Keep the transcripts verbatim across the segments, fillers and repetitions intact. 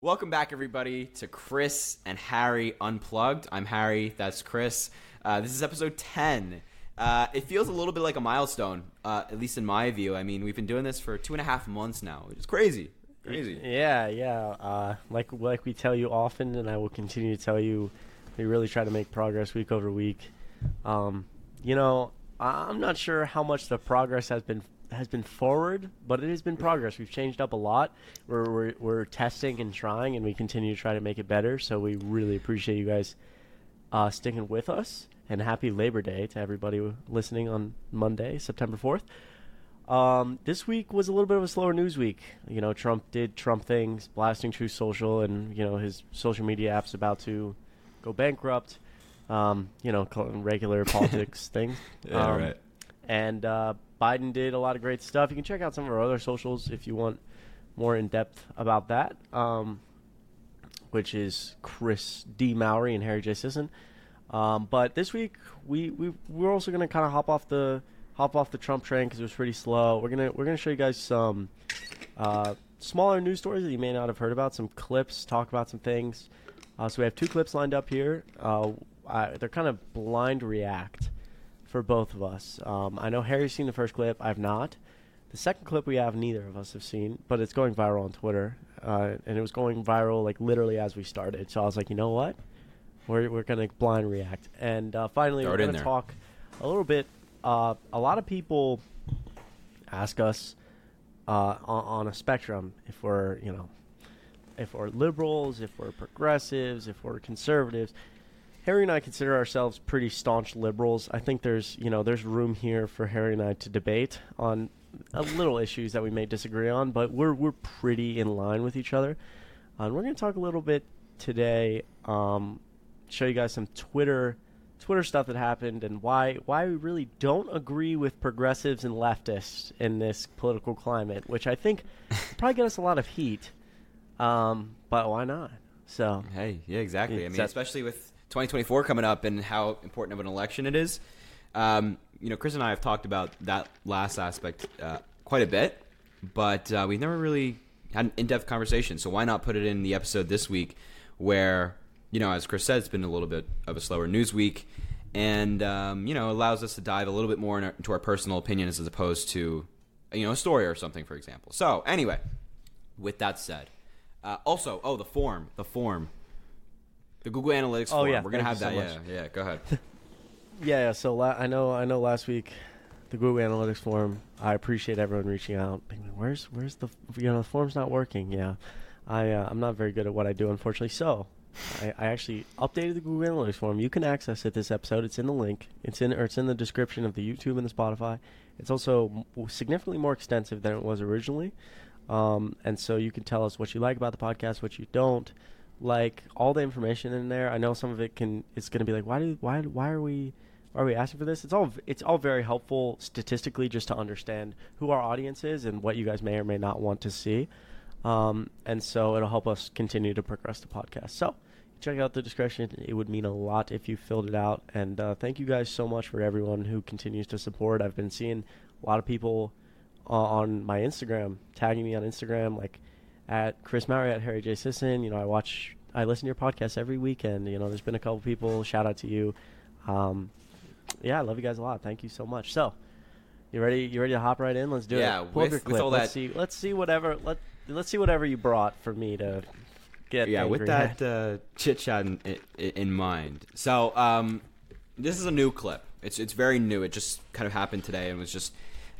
Welcome back, everybody, to Chris and Harry Unplugged. I'm Harry, that's Chris. Uh, this is episode ten. Uh, it feels a little bit like a milestone, uh, at least in my view. I mean, we've been doing this for two and a half months now, which is crazy. Crazy. Yeah, yeah. Uh, like like we tell you often, and I will continue to tell you, we really try to make progress week over week. Um, you know, I'm not sure how much the progress has been has been forward, but it has been progress. We've changed up a lot. We're, we're we're testing and trying, and we continue to try to make it better. So we really appreciate you guys uh, sticking with us, and happy Labor Day to everybody listening on Monday, September fourth. Um, this week was a little bit of a slower news week. You know, Trump did Trump things, blasting Truth Social, and, you know, his social media app's about to go bankrupt. Um, you know, regular politics things. Yeah, um, right. And, uh, Biden did a lot of great stuff. You can check out some of our other socials if you want more in-depth about that, um, which is Chris D. Mowrey and Harry J. Sisson. Um, but this week, we, we, we're also going to kind of hop off the hop off the Trump train because it was pretty slow. We're going to we're gonna show you guys some uh, smaller news stories that you may not have heard about, some clips, talk about some things. Uh, so we have two clips lined up here. Uh, I, they're kind of blind react for both of us. Um, I know Harry's seen the first clip. I've not. The second clip we have, neither of us have seen, but it's going viral on Twitter. Uh, and it was going viral, like, literally as we started. So I was like, you know what? We're we're going to blind react. And uh, finally, Start we're going to talk a little bit. Uh, a lot of people ask us uh, on, on a spectrum if we're, you know, if we're liberals, if we're progressives, if we're conservatives. Harry and I consider ourselves pretty staunch liberals. I think there's, you know, there's room here for Harry and I to debate on a little issues that we may disagree on, but we're we're pretty in line with each other. Uh, and we're going to talk a little bit today, um, show you guys some Twitter Twitter stuff that happened and why why we really don't agree with progressives and leftists in this political climate, which I think probably get us a lot of heat. Um, but why not? So hey, yeah, exactly. I mean, especially with twenty twenty-four coming up and how important of an election it is. Um, you know, Chris and I have talked about that last aspect uh, quite a bit, but uh, we've never really had an in-depth conversation. So why not put it in the episode this week where, you know, as Chris said, it's been a little bit of a slower news week and, um, you know, allows us to dive a little bit more in our, into our personal opinions as opposed to, you know, a story or something, for example. So anyway, with that said, uh, also, oh, the form, the form. The Google Analytics form. Oh, yeah. We're going to have that. So yeah, yeah, go ahead. yeah, yeah, so la- I know I know. last week, the Google Analytics form, I appreciate everyone reaching out. Where's where's the, you know, the form's not working. Yeah, I, uh, I'm not very good at what I do, unfortunately. So I, I actually updated the Google Analytics form. You can access it this episode. It's in the link. It's in, or it's in the description of the YouTube and the Spotify. It's also significantly more extensive than it was originally. Um, and so you can tell us what you like about the podcast, what you don't. Like all the information in there, I know some of it can. It's going to be like, why do, why, why are we, are we asking for this? It's all, it's all very helpful statistically, just to understand who our audience is and what you guys may or may not want to see. Um, and so it'll help us continue to progress the podcast. So check out the description; it would mean a lot if you filled it out. And uh, thank you guys so much for everyone who continues to support. I've been seeing a lot of people uh, on my Instagram tagging me on Instagram, like. At Chris Mowrey, at Harry J. Sisson, you know, I watch, I listen to your podcast every weekend. You know, there's been a couple people. Shout out to you. Um, yeah, I love you guys a lot. Thank you so much. So, you ready? You ready to hop right in? Let's do yeah, it. Yeah, with, with all let's that. See, let's see whatever. Let Let's see whatever you brought for me to get. Yeah, angry with that uh, chit chat in, in, in mind. So, um, this is a new clip. It's it's very new. It just kind of happened today and was just.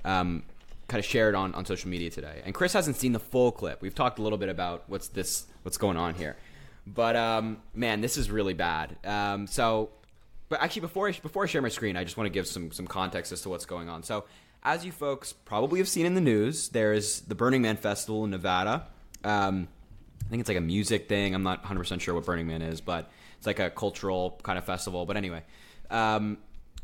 Um, kind of shared on, on social media today. And Chris hasn't seen the full clip. We've talked a little bit about what's this, what's going on here. But, um, man, this is really bad. Um, so, but actually before I, before I share my screen, I just want to give some, some context as to what's going on. So, as you folks probably have seen in the news, there is the Burning Man Festival in Nevada. Um, I think it's like a music thing. I'm not one hundred percent sure what Burning Man is, but it's like a cultural kind of festival. But anyway, um,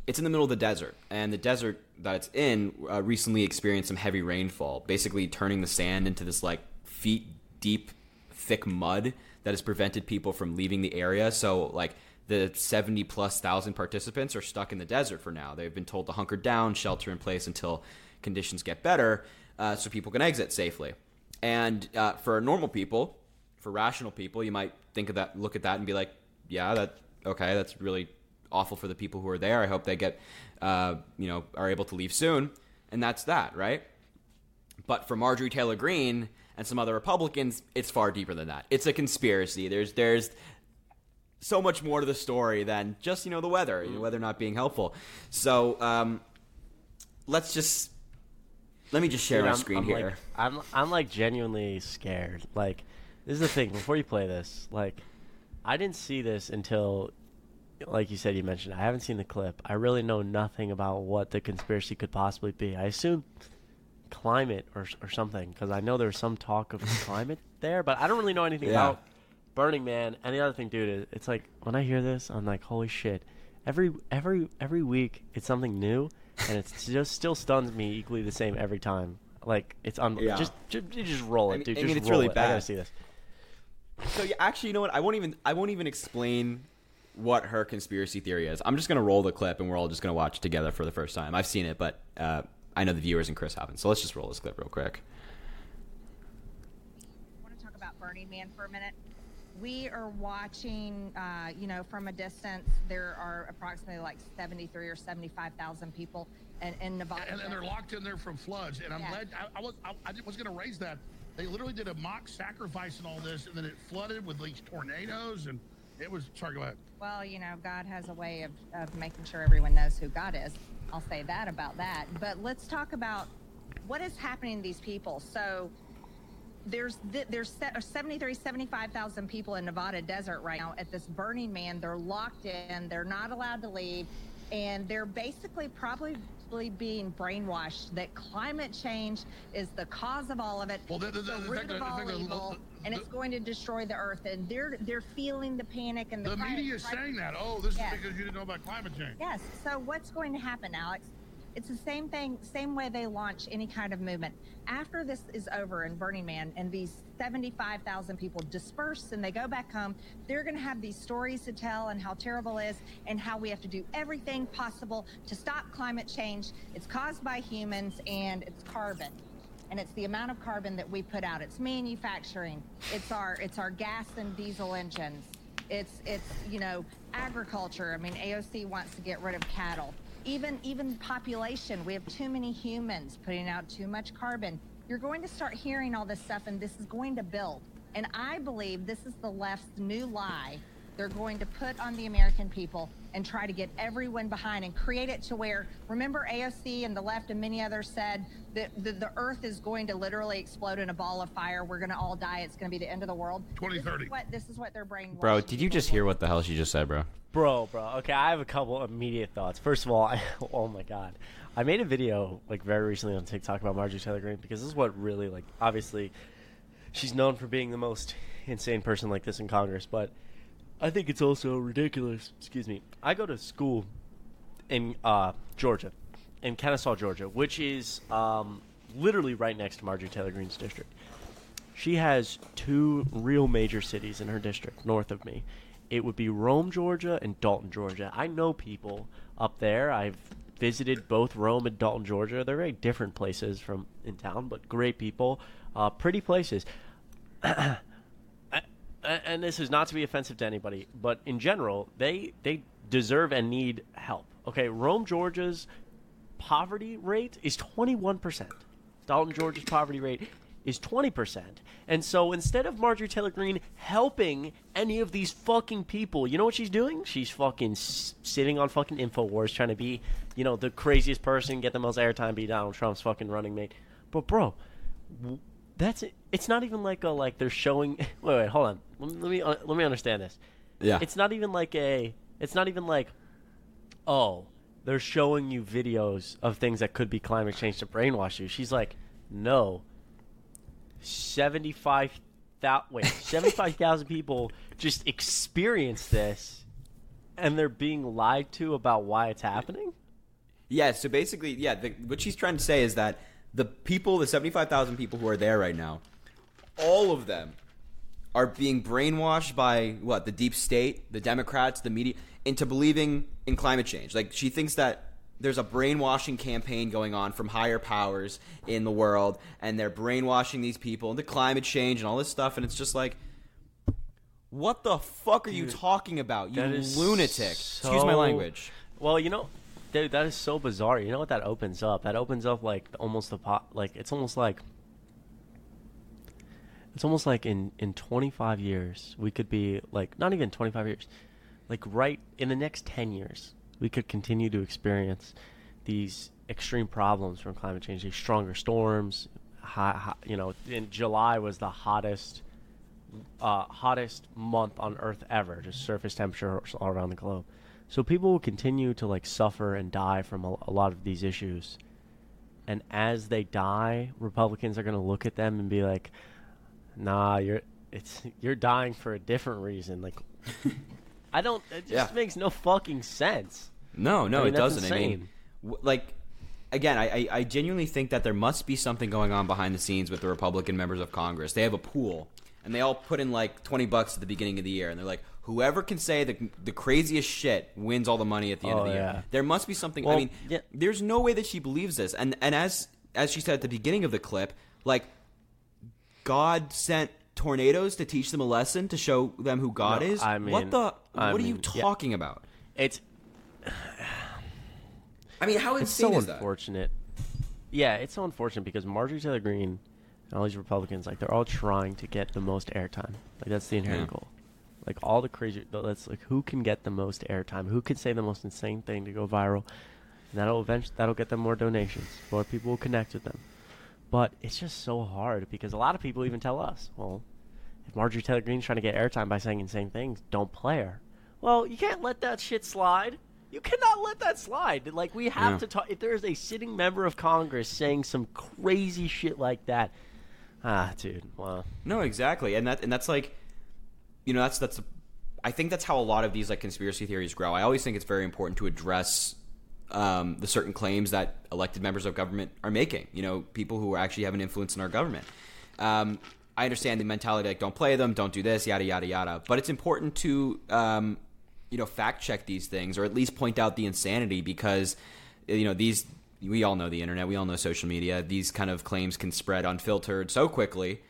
it's in the middle of the desert, and the desert that it's in uh, recently experienced some heavy rainfall, basically turning the sand into this like feet deep, thick mud that has prevented people from leaving the area. So like the seventy plus thousand participants are stuck in the desert for now. They've been told to hunker down, shelter in place until conditions get better uh, so people can exit safely. And uh, for normal people, for rational people, you might think of that, look at that and be like, yeah, that okay, that's really awful for the people who are there. I hope they get, uh, you know, are able to leave soon. And that's that, right? But for Marjorie Taylor Greene and some other Republicans, it's far deeper than that. It's a conspiracy. There's there's so much more to the story than just, you know, the weather, you know, weather not being helpful. So um, let's just let me just share Dude, my I'm, screen I'm here. Like, I'm I'm like genuinely scared. Like, this is the thing. Before you play this, like, I didn't see this until, like you said, you mentioned. I haven't seen the clip. I really know nothing about what the conspiracy could possibly be. I assume climate or or something, because I know there's some talk of climate there, but I don't really know anything yeah. about Burning Man. And the other thing, dude, it's like when I hear this, I'm like, holy shit! Every every every week, it's something new, and it just still stuns me equally the same every time. Like, it's un- yeah. just, just just roll it, I mean, dude. I mean, just it's roll really it. Bad. I gotta see this. So yeah, actually, you know what? I won't even I won't even explain what her conspiracy theory is. I'm just going to roll the clip, and we're all just going to watch it together for the first time. I've seen it, but uh, I know the viewers and Chris haven't. So let's just roll this clip real quick. I want to talk about Burning Man for a minute. We are watching, uh, you know, from a distance. There are approximately like seventy-three or seventy-five thousand people in, in Nevada. And, and they're locked in there from floods. And I'm yeah. glad I, I was, I, I was going to raise that. They literally did a mock sacrifice and all this, and then it flooded with these tornadoes and it was, sorry, go ahead. Well, you know, God has a way of, of making sure everyone knows who God is. I'll say that about that. But let's talk about what is happening to these people. So there's there's seventy-three, seventy-five thousand people in Nevada desert right now at this Burning Man. They're locked in. They're not allowed to leave. And they're basically probably being brainwashed that climate change is the cause of all of it. Well, the, the, the, the root of all evil, and it's going to destroy the earth. And they're they're feeling the panic and the. The media is saying that. Oh, this is because you didn't know about climate change. Yes. So what's going to happen, Alex? It's the same thing, same way they launch any kind of movement. After this is over in Burning Man and these seventy-five thousand people disperse and they go back home, they're going to have these stories to tell and how terrible it is and how we have to do everything possible to stop climate change. It's caused by humans and it's carbon. And it's the amount of carbon that we put out. It's manufacturing. It's our it's our gas and diesel engines. It's it's, you know, agriculture. I mean, A O C wants to get rid of cattle. Even even population, we have too many humans putting out too much carbon. You're going to start hearing all this stuff, and this is going to build. And I believe this is the left's new lie they're going to put on the American people and try to get everyone behind and create it to where, remember A O C and the left and many others said that the, the earth is going to literally explode in a ball of fire. We're going to all die. It's going to be the end of the world. twenty thirty. This is what, this is what their brain. Bro, did you just hear what the hell she just said, bro? Bro, bro. Okay, I have a couple immediate thoughts. First of all, I, oh my God. I made a video like very recently on TikTok about Marjorie Taylor Greene because this is what really, like, obviously she's known for being the most insane person like this in Congress, but I think it's also ridiculous. Excuse me. I go to school in uh, Georgia, in Kennesaw, Georgia, which is um, literally right next to Marjorie Taylor Greene's district. She has two real major cities in her district north of me. It would be Rome, Georgia, and Dalton, Georgia. I know people up there. I've visited both Rome and Dalton, Georgia. They're very different places from in town, but great people, uh, pretty places. And this is not to be offensive to anybody, but in general, they they deserve and need help. Okay, Rome, Georgia's poverty rate is twenty-one percent. Dalton, Georgia's poverty rate is twenty percent. And so instead of Marjorie Taylor Greene helping any of these fucking people, you know what she's doing? She's fucking s- sitting on fucking InfoWars trying to be, you know, the craziest person, get the most airtime, be Donald Trump's fucking running mate. But, bro, w- that's it. It's not even like a like they're showing. Wait, wait, hold on. Let me let me understand this. Yeah. It's not even like a. It's not even like, oh, they're showing you videos of things that could be climate change to brainwash you. She's like, no. Seventy-five thousand. Wait, seventy-five thousand people just experience this, and they're being lied to about why it's happening. Yeah. So basically, yeah. The, what she's trying to say is that the people, the seventy-five thousand people who are there right now, all of them are being brainwashed by, what, the deep state, the Democrats, the media, into believing in climate change. Like, she thinks that there's a brainwashing campaign going on from higher powers in the world, and they're brainwashing these people into climate change and all this stuff, and it's just like, What the fuck are dude, you talking about, you lunatic? So... Excuse my language. Well, you know, dude, that is so bizarre. You know what that opens up? That opens up like almost the pot. Like it's almost like it's almost like in in twenty-five years we could be like not even twenty-five years, like right in the next ten years we could continue to experience these extreme problems from climate change, these stronger storms. High, high, you know, in July was the hottest. Uh, hottest month on Earth ever, just surface temperature all around the globe. So people will continue to like suffer and die from a, a lot of these issues. And as they die, Republicans are going to look at them and be like, "Nah, you're it's you're dying for a different reason." Like, I don't. It just yeah. makes no fucking sense. No, no, I mean, it doesn't. Insane. I mean, w- like. Again, I, I genuinely think that there must be something going on behind the scenes with the Republican members of Congress. They have a pool, and they all put in like twenty bucks at the beginning of the year, and they're like, whoever can say the the craziest shit wins all the money at the end oh, of the yeah. year. There must be something. Well, I mean, yeah. there's no way that she believes this. And and as as she said at the beginning of the clip, like God sent tornadoes to teach them a lesson to show them who God no, is. I mean, what the? I what mean, are you talking yeah. about? It's. I mean, how insane is that? It's so unfortunate. Yeah, it's so unfortunate because Marjorie Taylor Greene and all these Republicans, like, they're all trying to get the most airtime. Like, that's the inherent yeah. goal. Like, all the crazy – that's, like, who can get the most airtime? Who can say the most insane thing to go viral? And that'll eventually, that'll get them more donations. More people will connect with them. But it's just so hard because a lot of people even tell us, well, if Marjorie Taylor Greene's trying to get airtime by saying insane things, don't play her. Well, you can't let that shit slide. You cannot let that slide. Like, we have yeah. to talk. If there is a sitting member of Congress saying some crazy shit like that, ah, dude, wow. No, exactly, and that and that's like, you know, that's that's. I think that's how a lot of these like conspiracy theories grow. I always think it's very important to address um, the certain claims that elected members of government are making. You know, people who actually have an influence in our government. Um, I understand the mentality like, don't play them, don't do this, yada yada yada. But it's important to. Um, you know, fact check these things or at least point out the insanity because, you know, these, we all know the internet, we all know social media, these kind of claims can spread unfiltered so quickly.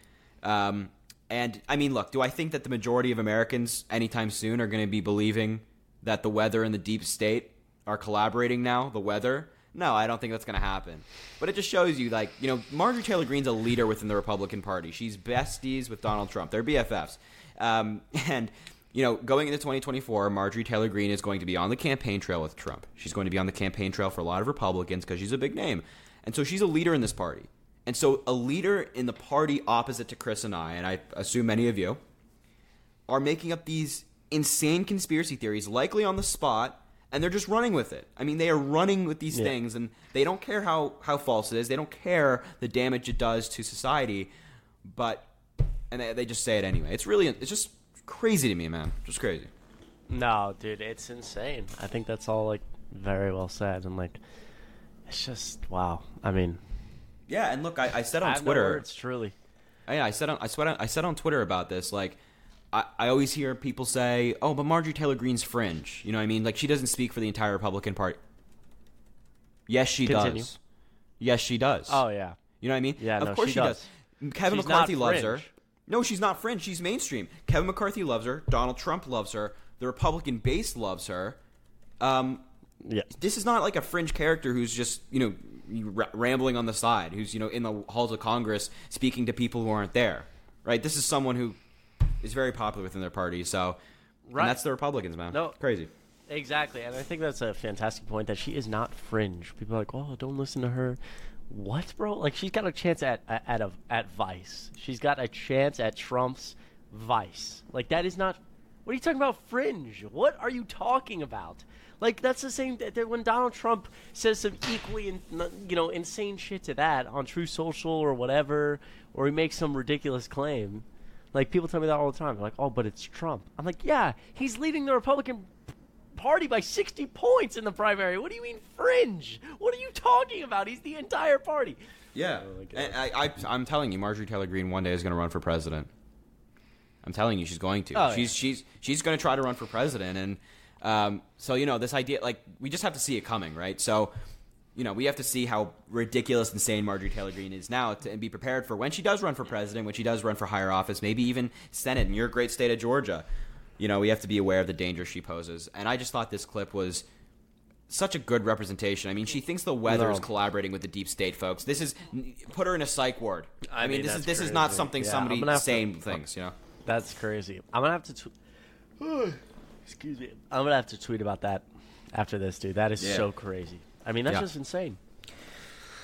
Um, and I mean, look, do I think that the majority of Americans anytime soon are going to be believing that the weather and the deep state are collaborating now, the weather? No, I don't think that's going to happen. But it just shows you, like, you know, Marjorie Taylor Greene's a leader within the Republican Party. She's besties with Donald Trump. They're B F Fs. Um, and... You know, going into twenty twenty-four, Marjorie Taylor Greene is going to be on the campaign trail with Trump. She's going to be on the campaign trail for a lot of Republicans because she's a big name. And so she's a leader in this party. And so a leader in the party opposite to Chris and I, and I assume many of you, are making up these insane conspiracy theories, likely on the spot, and they're just running with it. I mean, they are running with these yeah. things, and they don't care how, how false it is. They don't care the damage it does to society, but – and they, they just say it anyway. It's really – it's just – crazy to me, man. Just crazy. No, dude, it's insane. I think that's all like very well said, and like it's just wow. I mean, yeah. And look, I, I said on I have Twitter, no words, truly. I, yeah, I said on, I swear, I said on Twitter about this. Like, I, I always hear people say, "Oh, but Marjorie Taylor Greene's fringe." You know what I mean? Like, she doesn't speak for the entire Republican Party. Yes, she Continue. does. Yes, she does. Oh yeah. You know what I mean? Yeah. Of no, course she, she does. does. Kevin She's McCarthy loves her. No, she's not fringe. She's mainstream. Kevin McCarthy loves her. Donald Trump loves her. The Republican base loves her. Um, yeah. This is not like a fringe character who's just, you know, r- rambling on the side, who's, you know, in the halls of Congress speaking to people who aren't there, right? This is someone who is very popular within their party. So right. And that's the Republicans, man. No, crazy. Exactly. And I think that's a fantastic point that she is not fringe. People are like, oh, don't listen to her. What, bro? Like, she's got a chance at at a, at Vice. She's got a chance at Trump's Vice. Like, that is not... What are you talking about fringe? What are you talking about? Like, that's the same... That, that when Donald Trump says some equally, in, you know, insane shit to that on Truth Social or whatever, or he makes some ridiculous claim, like, people tell me that all the time. They're like, oh, but it's Trump. I'm like, yeah, he's leading the Republican Party by sixty points in the primary. What do you mean fringe? What are you talking about? He's the entire party. Yeah. Oh, and I, I, I'm telling you, Marjorie Taylor Greene one day is going to run for president. I'm telling you, she's going to. Oh, she's yeah. she's she's going to try to run for president. And um, so, you know, this idea, like, we just have to see it coming, right? So you know, we have to see how ridiculous, insane Marjorie Taylor Greene is now to, and be prepared for when she does run for president, when she does run for higher office, maybe even Senate in your great state of Georgia. You know, we have to be aware of the danger she poses. And I just thought this clip was such a good representation. I mean, she thinks the weather no. is collaborating with the deep state, folks. This is put her in a psych ward. I, I mean, mean, this is this crazy. is not something yeah, somebody saying things. You know, that's crazy. I'm gonna have to. Tw- Excuse me. I'm gonna have to tweet about that after this, dude. That is yeah. so crazy. I mean, that's yeah. just insane.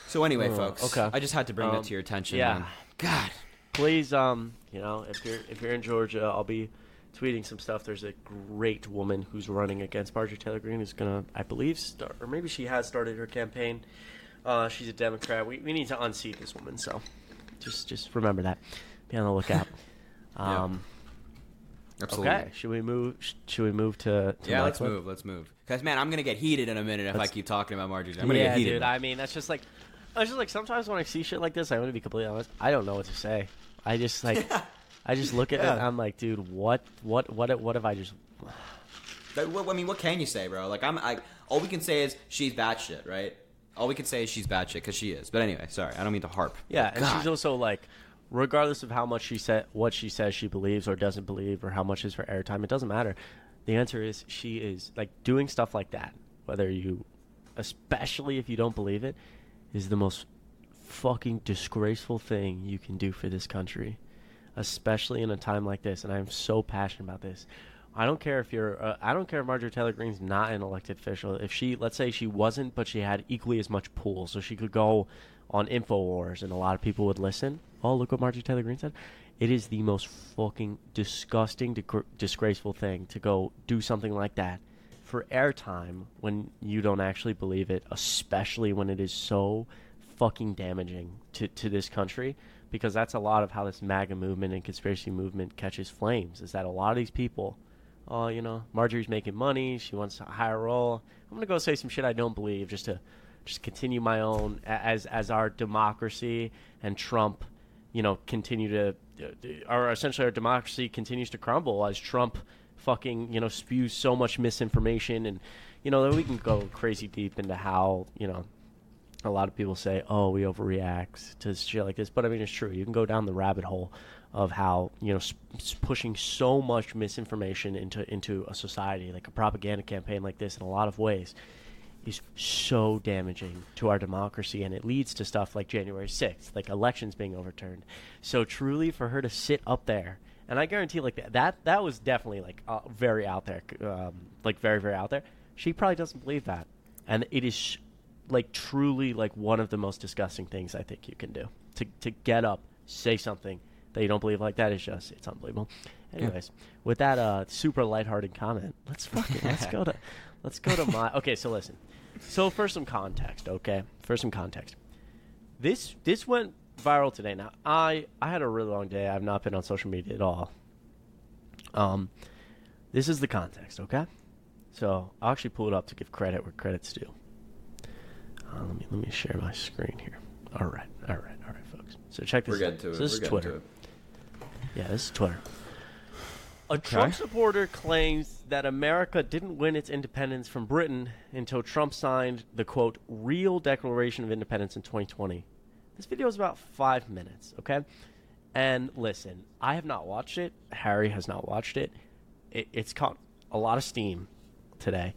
So anyway, oh, folks, okay. I just had to bring um, that to your attention. Yeah, man. God, please, um, you know, if you're if you're in Georgia, I'll be tweeting some stuff. There's a great woman who's running against Marjorie Taylor Greene who's gonna, I believe, start, or maybe she has started her campaign. Uh, she's a Democrat. We we need to unseat this woman. So, just just remember that. Be on the lookout. Um, yeah. Absolutely. Okay. Should we move? Should we move to? to yeah, let's clip? move. Let's move. Because man, I'm gonna get heated in a minute if let's, I keep talking about Marjorie. I'm gonna yeah, get heated. Dude. I mean, that's just like, I just like sometimes when I see shit like this, I'm gonna be completely honest. I don't know what to say. I just like. I just look at yeah. it and I'm like, dude, what, what, what, what have I just? I mean, what can you say, bro? Like, I'm, I, all we can say is she's batshit, right? All we can say is she's batshit because she is. But anyway, sorry, I don't mean to harp. Yeah, God. And she's also like, regardless of how much she said, what she says she believes or doesn't believe, or how much is for airtime, it doesn't matter. The answer is she is like doing stuff like that, whether you, especially if you don't believe it, is the most fucking disgraceful thing you can do for this country. Especially in a time like this, and I am so passionate about this. I don't care if you're. Uh, I don't care if Marjorie Taylor Greene's not an elected official. If she, let's say, she wasn't, but she had equally as much pull, so she could go on InfoWars, and a lot of people would listen. Oh, look what Marjorie Taylor Greene said. It is the most fucking disgusting, degr- disgraceful thing to go do something like that for airtime when you don't actually believe it, especially when it is so fucking damaging to, to this country. Because that's a lot of how this MAGA movement and conspiracy movement catches flames, is that a lot of these people, oh, you know, Marjorie's making money, she wants a higher role, I'm going to go say some shit I don't believe just to just continue my own, as as our democracy and Trump, you know, continue to, or essentially our democracy continues to crumble as Trump fucking, you know, spews so much misinformation. And, you know, we can go crazy deep into how, you know, a lot of people say, oh, we overreact to shit like this. But, I mean, it's true. You can go down the rabbit hole of how, you know, sp- pushing so much misinformation into, into a society, like a propaganda campaign like this in a lot of ways, is so damaging to our democracy. And it leads to stuff like January sixth, like elections being overturned. So, truly, for her to sit up there, and I guarantee, like, that that, that was definitely, like, uh, very out there, um, like, very, very out there. She probably doesn't believe that. And it is... Sh- like truly like one of the most disgusting things I think you can do to to get up, say something that you don't believe like that is just, it's unbelievable. Anyways, yeah. with that uh, super lighthearted comment, let's fucking, let's go to, let's go to my, okay. So listen, so for some context, okay, for some context, this, this went viral today. Now I, I had a really long day. I've not been on social media at all. Um, this is the context. Okay. So I'll actually pull it up to give credit where credit's due. Uh, let me let me share my screen here. All right, all right, all right, folks. So check this. We're getting to it. So this We're is Twitter. To it. Yeah, this is Twitter. A okay. Trump supporter claims that America didn't win its independence from Britain until Trump signed the quote real Declaration of Independence in twenty twenty. This video is about five minutes, okay? And listen, I have not watched it. Harry has not watched it. it it's caught a lot of steam today.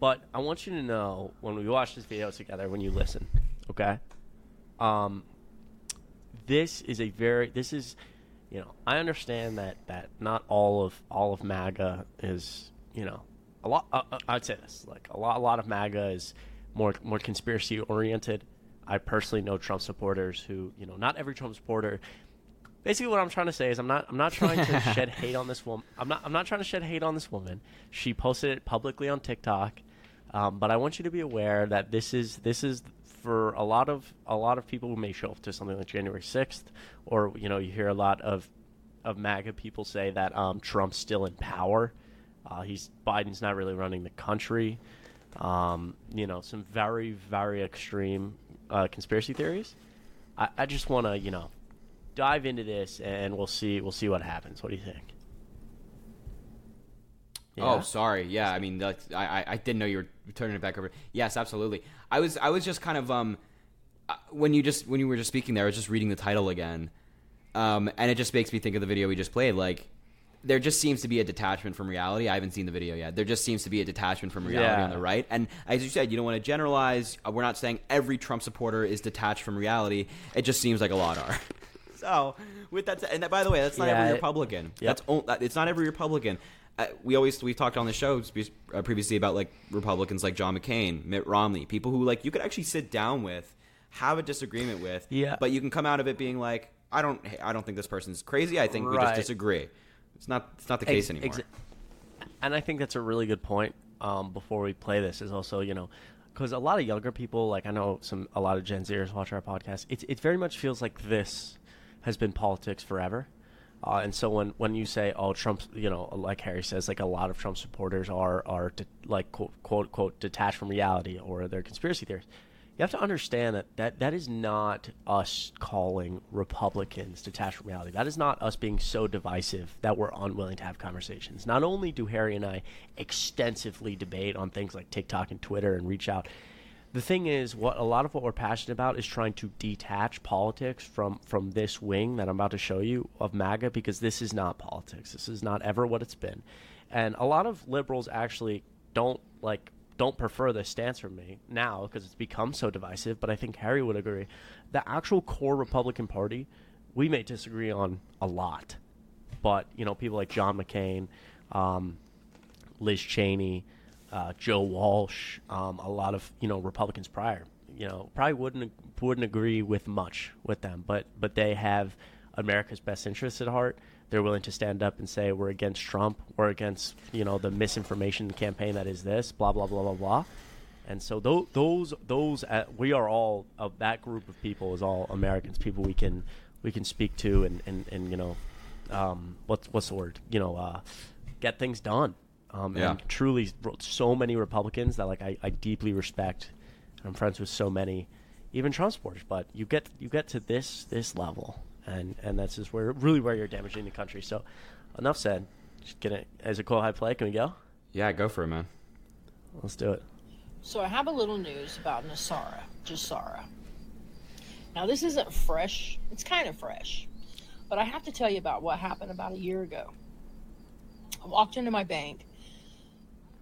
But I want you to know, when we watch this video together, when you listen, okay? Um, this is a very, this is, you know, I understand that, that not all of, all of MAGA is, you know, a lot, uh, I'd say this, like a lot, a lot of MAGA is more, more conspiracy oriented. I personally know Trump supporters who, you know, not every Trump supporter, basically what I'm trying to say is I'm not I'm not trying to shed hate on this woman. I'm not I'm not trying to shed hate on this woman. She posted it publicly on TikTok. Um, but I want you to be aware that this is this is for a lot of a lot of people who may show up to something like January sixth, or you know you hear a lot of of MAGA people say that um, Trump's still in power. Uh, he's Biden's not really running the country. Um, you know some very very extreme uh, conspiracy theories. I, I just want to you know dive into this and we'll see we'll see what happens. What do you think? Yeah. Oh, sorry. Yeah, I mean, that's, I I didn't know you were turning it back over. Yes, absolutely. I was I was just kind of um when you just when you were just speaking there, I was just reading the title again, um, and it just makes me think of the video we just played. Like, there just seems to be a detachment from reality. I haven't seen the video yet. There just seems to be a detachment from reality yeah. on the right. And as you said, you don't want to generalize. We're not saying every Trump supporter is detached from reality. It just seems like a lot are. So, with that said, and that, by the way, that's not yeah, every Republican. It, yep. That's it's not every Republican. Uh, we always we've talked on the show previously about like Republicans like John McCain, Mitt Romney, people who like you could actually sit down with, have a disagreement with, yeah. but you can come out of it being like, I don't I don't think this person's crazy. I think right. we just disagree. It's not it's not the case ex- anymore. Ex- and I think that's a really good point. Um, before we play this is also, you know, because a lot of younger people, like I know some a lot of Gen Zers watch our podcast. It it very much feels like this has been politics forever. Uh, and so when, when you say, oh, Trump's, you know, like Harry says, like a lot of Trump supporters are, are de- like, quote, quote, quote, detached from reality or they're conspiracy theories, you have to understand that, that that is not us calling Republicans detached from reality. That is not us being so divisive that we're unwilling to have conversations. Not only do Harry and I extensively debate on things like TikTok and Twitter and reach out, the thing is, what a lot of what we're passionate about is trying to detach politics from, from this wing that I'm about to show you of MAGA, because this is not politics. This is not ever what it's been. And a lot of liberals actually don't like don't prefer this stance from me now because it's become so divisive, but I think Harry would agree. The actual core Republican Party, we may disagree on a lot. But, you know, people like John McCain, um, Liz Cheney, Uh, Joe Walsh, um, a lot of you know Republicans prior, you know, probably wouldn't wouldn't agree with much with them, but but they have America's best interests at heart. They're willing to stand up and say we're against Trump, we're against you know the misinformation campaign that is this, blah blah blah blah blah. And so those those those uh, we are all uh, that group of people is all Americans, people we can we can speak to and and, and you know, um, what's what's the word you know, uh, get things done. Um, yeah. And truly so many Republicans that like I, I deeply respect. I'm friends with so many, even Trump supporters, but you get you get to this this level and, and that's just where really where you're damaging the country. So enough said. Just gonna as a cool high play, can we go? Yeah, go for it, man. Let's do it. So I have a little news about NESARA GESARA. Now this isn't fresh, it's kind of fresh. But I have to tell you about what happened about a year ago. I walked into my bank.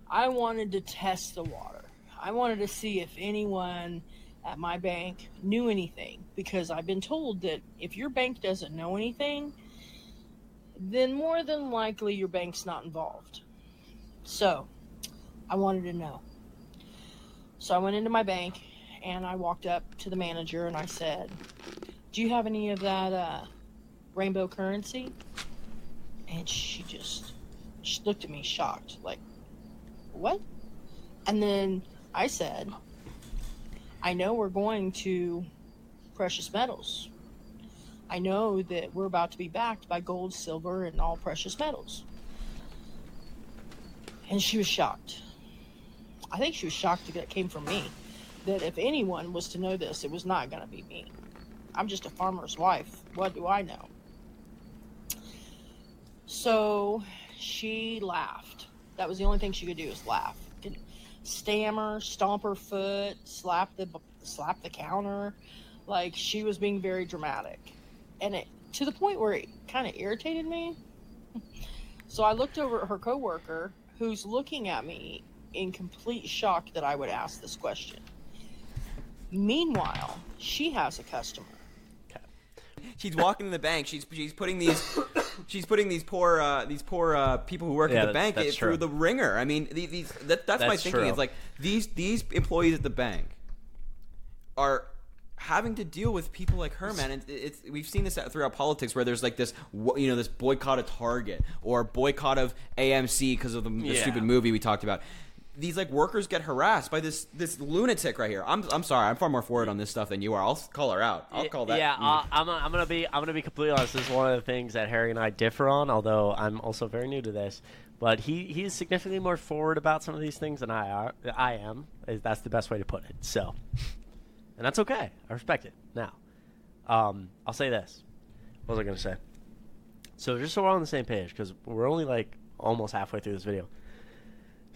I wanted to test the water. I wanted to see if anyone at my bank knew anything, because I've been told that if your bank doesn't know anything, then more than likely your bank's not involved. So I wanted to know. So I went into my bank and I walked up to the manager and I said, do you have any of that uh, rainbow currency? And she just she looked at me shocked, like, what? And then I said, I know we're going to precious metals. I know that we're about to be backed by gold, silver, and all precious metals. And she was shocked. I think she was shocked that it came from me, that if anyone was to know this, it was not going to be me. I'm just a farmer's wife. What do I know? So she laughed. That was the only thing she could do is laugh. Didn't stammer, stomp her foot, slap the slap the counter. Like, she was being very dramatic. And it to the point where it kind of irritated me. So I looked over at her coworker, who's looking at me in complete shock that I would ask this question. Meanwhile, she has a customer. She's walking to the bank. She's she's putting these she's putting these poor uh, these poor uh, people who work yeah, at the that's, bank that's through true. the ringer. I mean, these, these that, that's, that's my thinking. True. It's like these these employees at the bank are having to deal with people like her, man. And it's, it's we've seen this throughout politics where there's like this you know this boycott of Target or boycott of A M C because of the, the yeah. stupid movie we talked about. These like workers get harassed by this this lunatic right here. I'm I'm sorry. I'm far more forward on this stuff than you are. I'll call her out. I'll call that. Yeah, uh, I'm I'm gonna be I'm gonna be completely honest. This is one of the things that Harry and I differ on. Although I'm also very new to this, but he he's significantly more forward about some of these things than I are. I am. That's the best way to put it. So, and that's okay. I respect it. Now, um, I'll say this. What was I gonna say? So just so we're on the same page, because we're only like almost halfway through this video.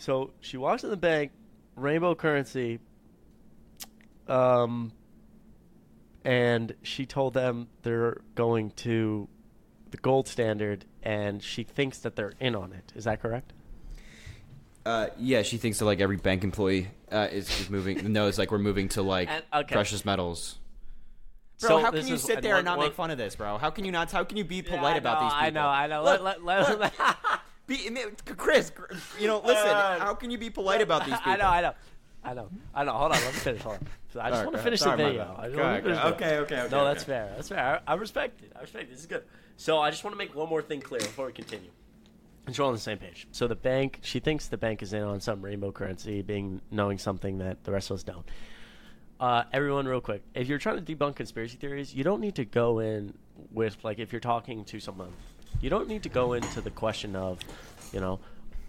So she walks in the bank, rainbow currency, um, and she told them they're going to the gold standard, and she thinks that they're in on it. Is that correct? Uh, yeah, she thinks that like every bank employee uh, is, is moving. No, it's like we're moving to like and, okay. precious metals. Bro, so how can you is, sit there and, and not what, make fun of this, bro? How can you not? How can you be polite yeah, about know, these people? I know, I know. Look, let, let, let, be, Chris, you know, listen. Uh, how can you be polite about these people? I know, I know, I know, I know. Hold on, let me finish. Hold on. I just right, want to finish Sorry, the video. I just okay, want to finish okay, okay, okay. No, okay. that's fair. That's fair. I, I respect it. I respect it. This is good. So I just want to make one more thing clear before we continue. And we're all on the same page. So the bank, she thinks the bank is in on some rainbow currency, being knowing something that the rest of us don't. Uh, everyone, real quick, if you're trying to debunk conspiracy theories, you don't need to go in with, like, if you're talking to someone, you don't need to go into the question of, you know,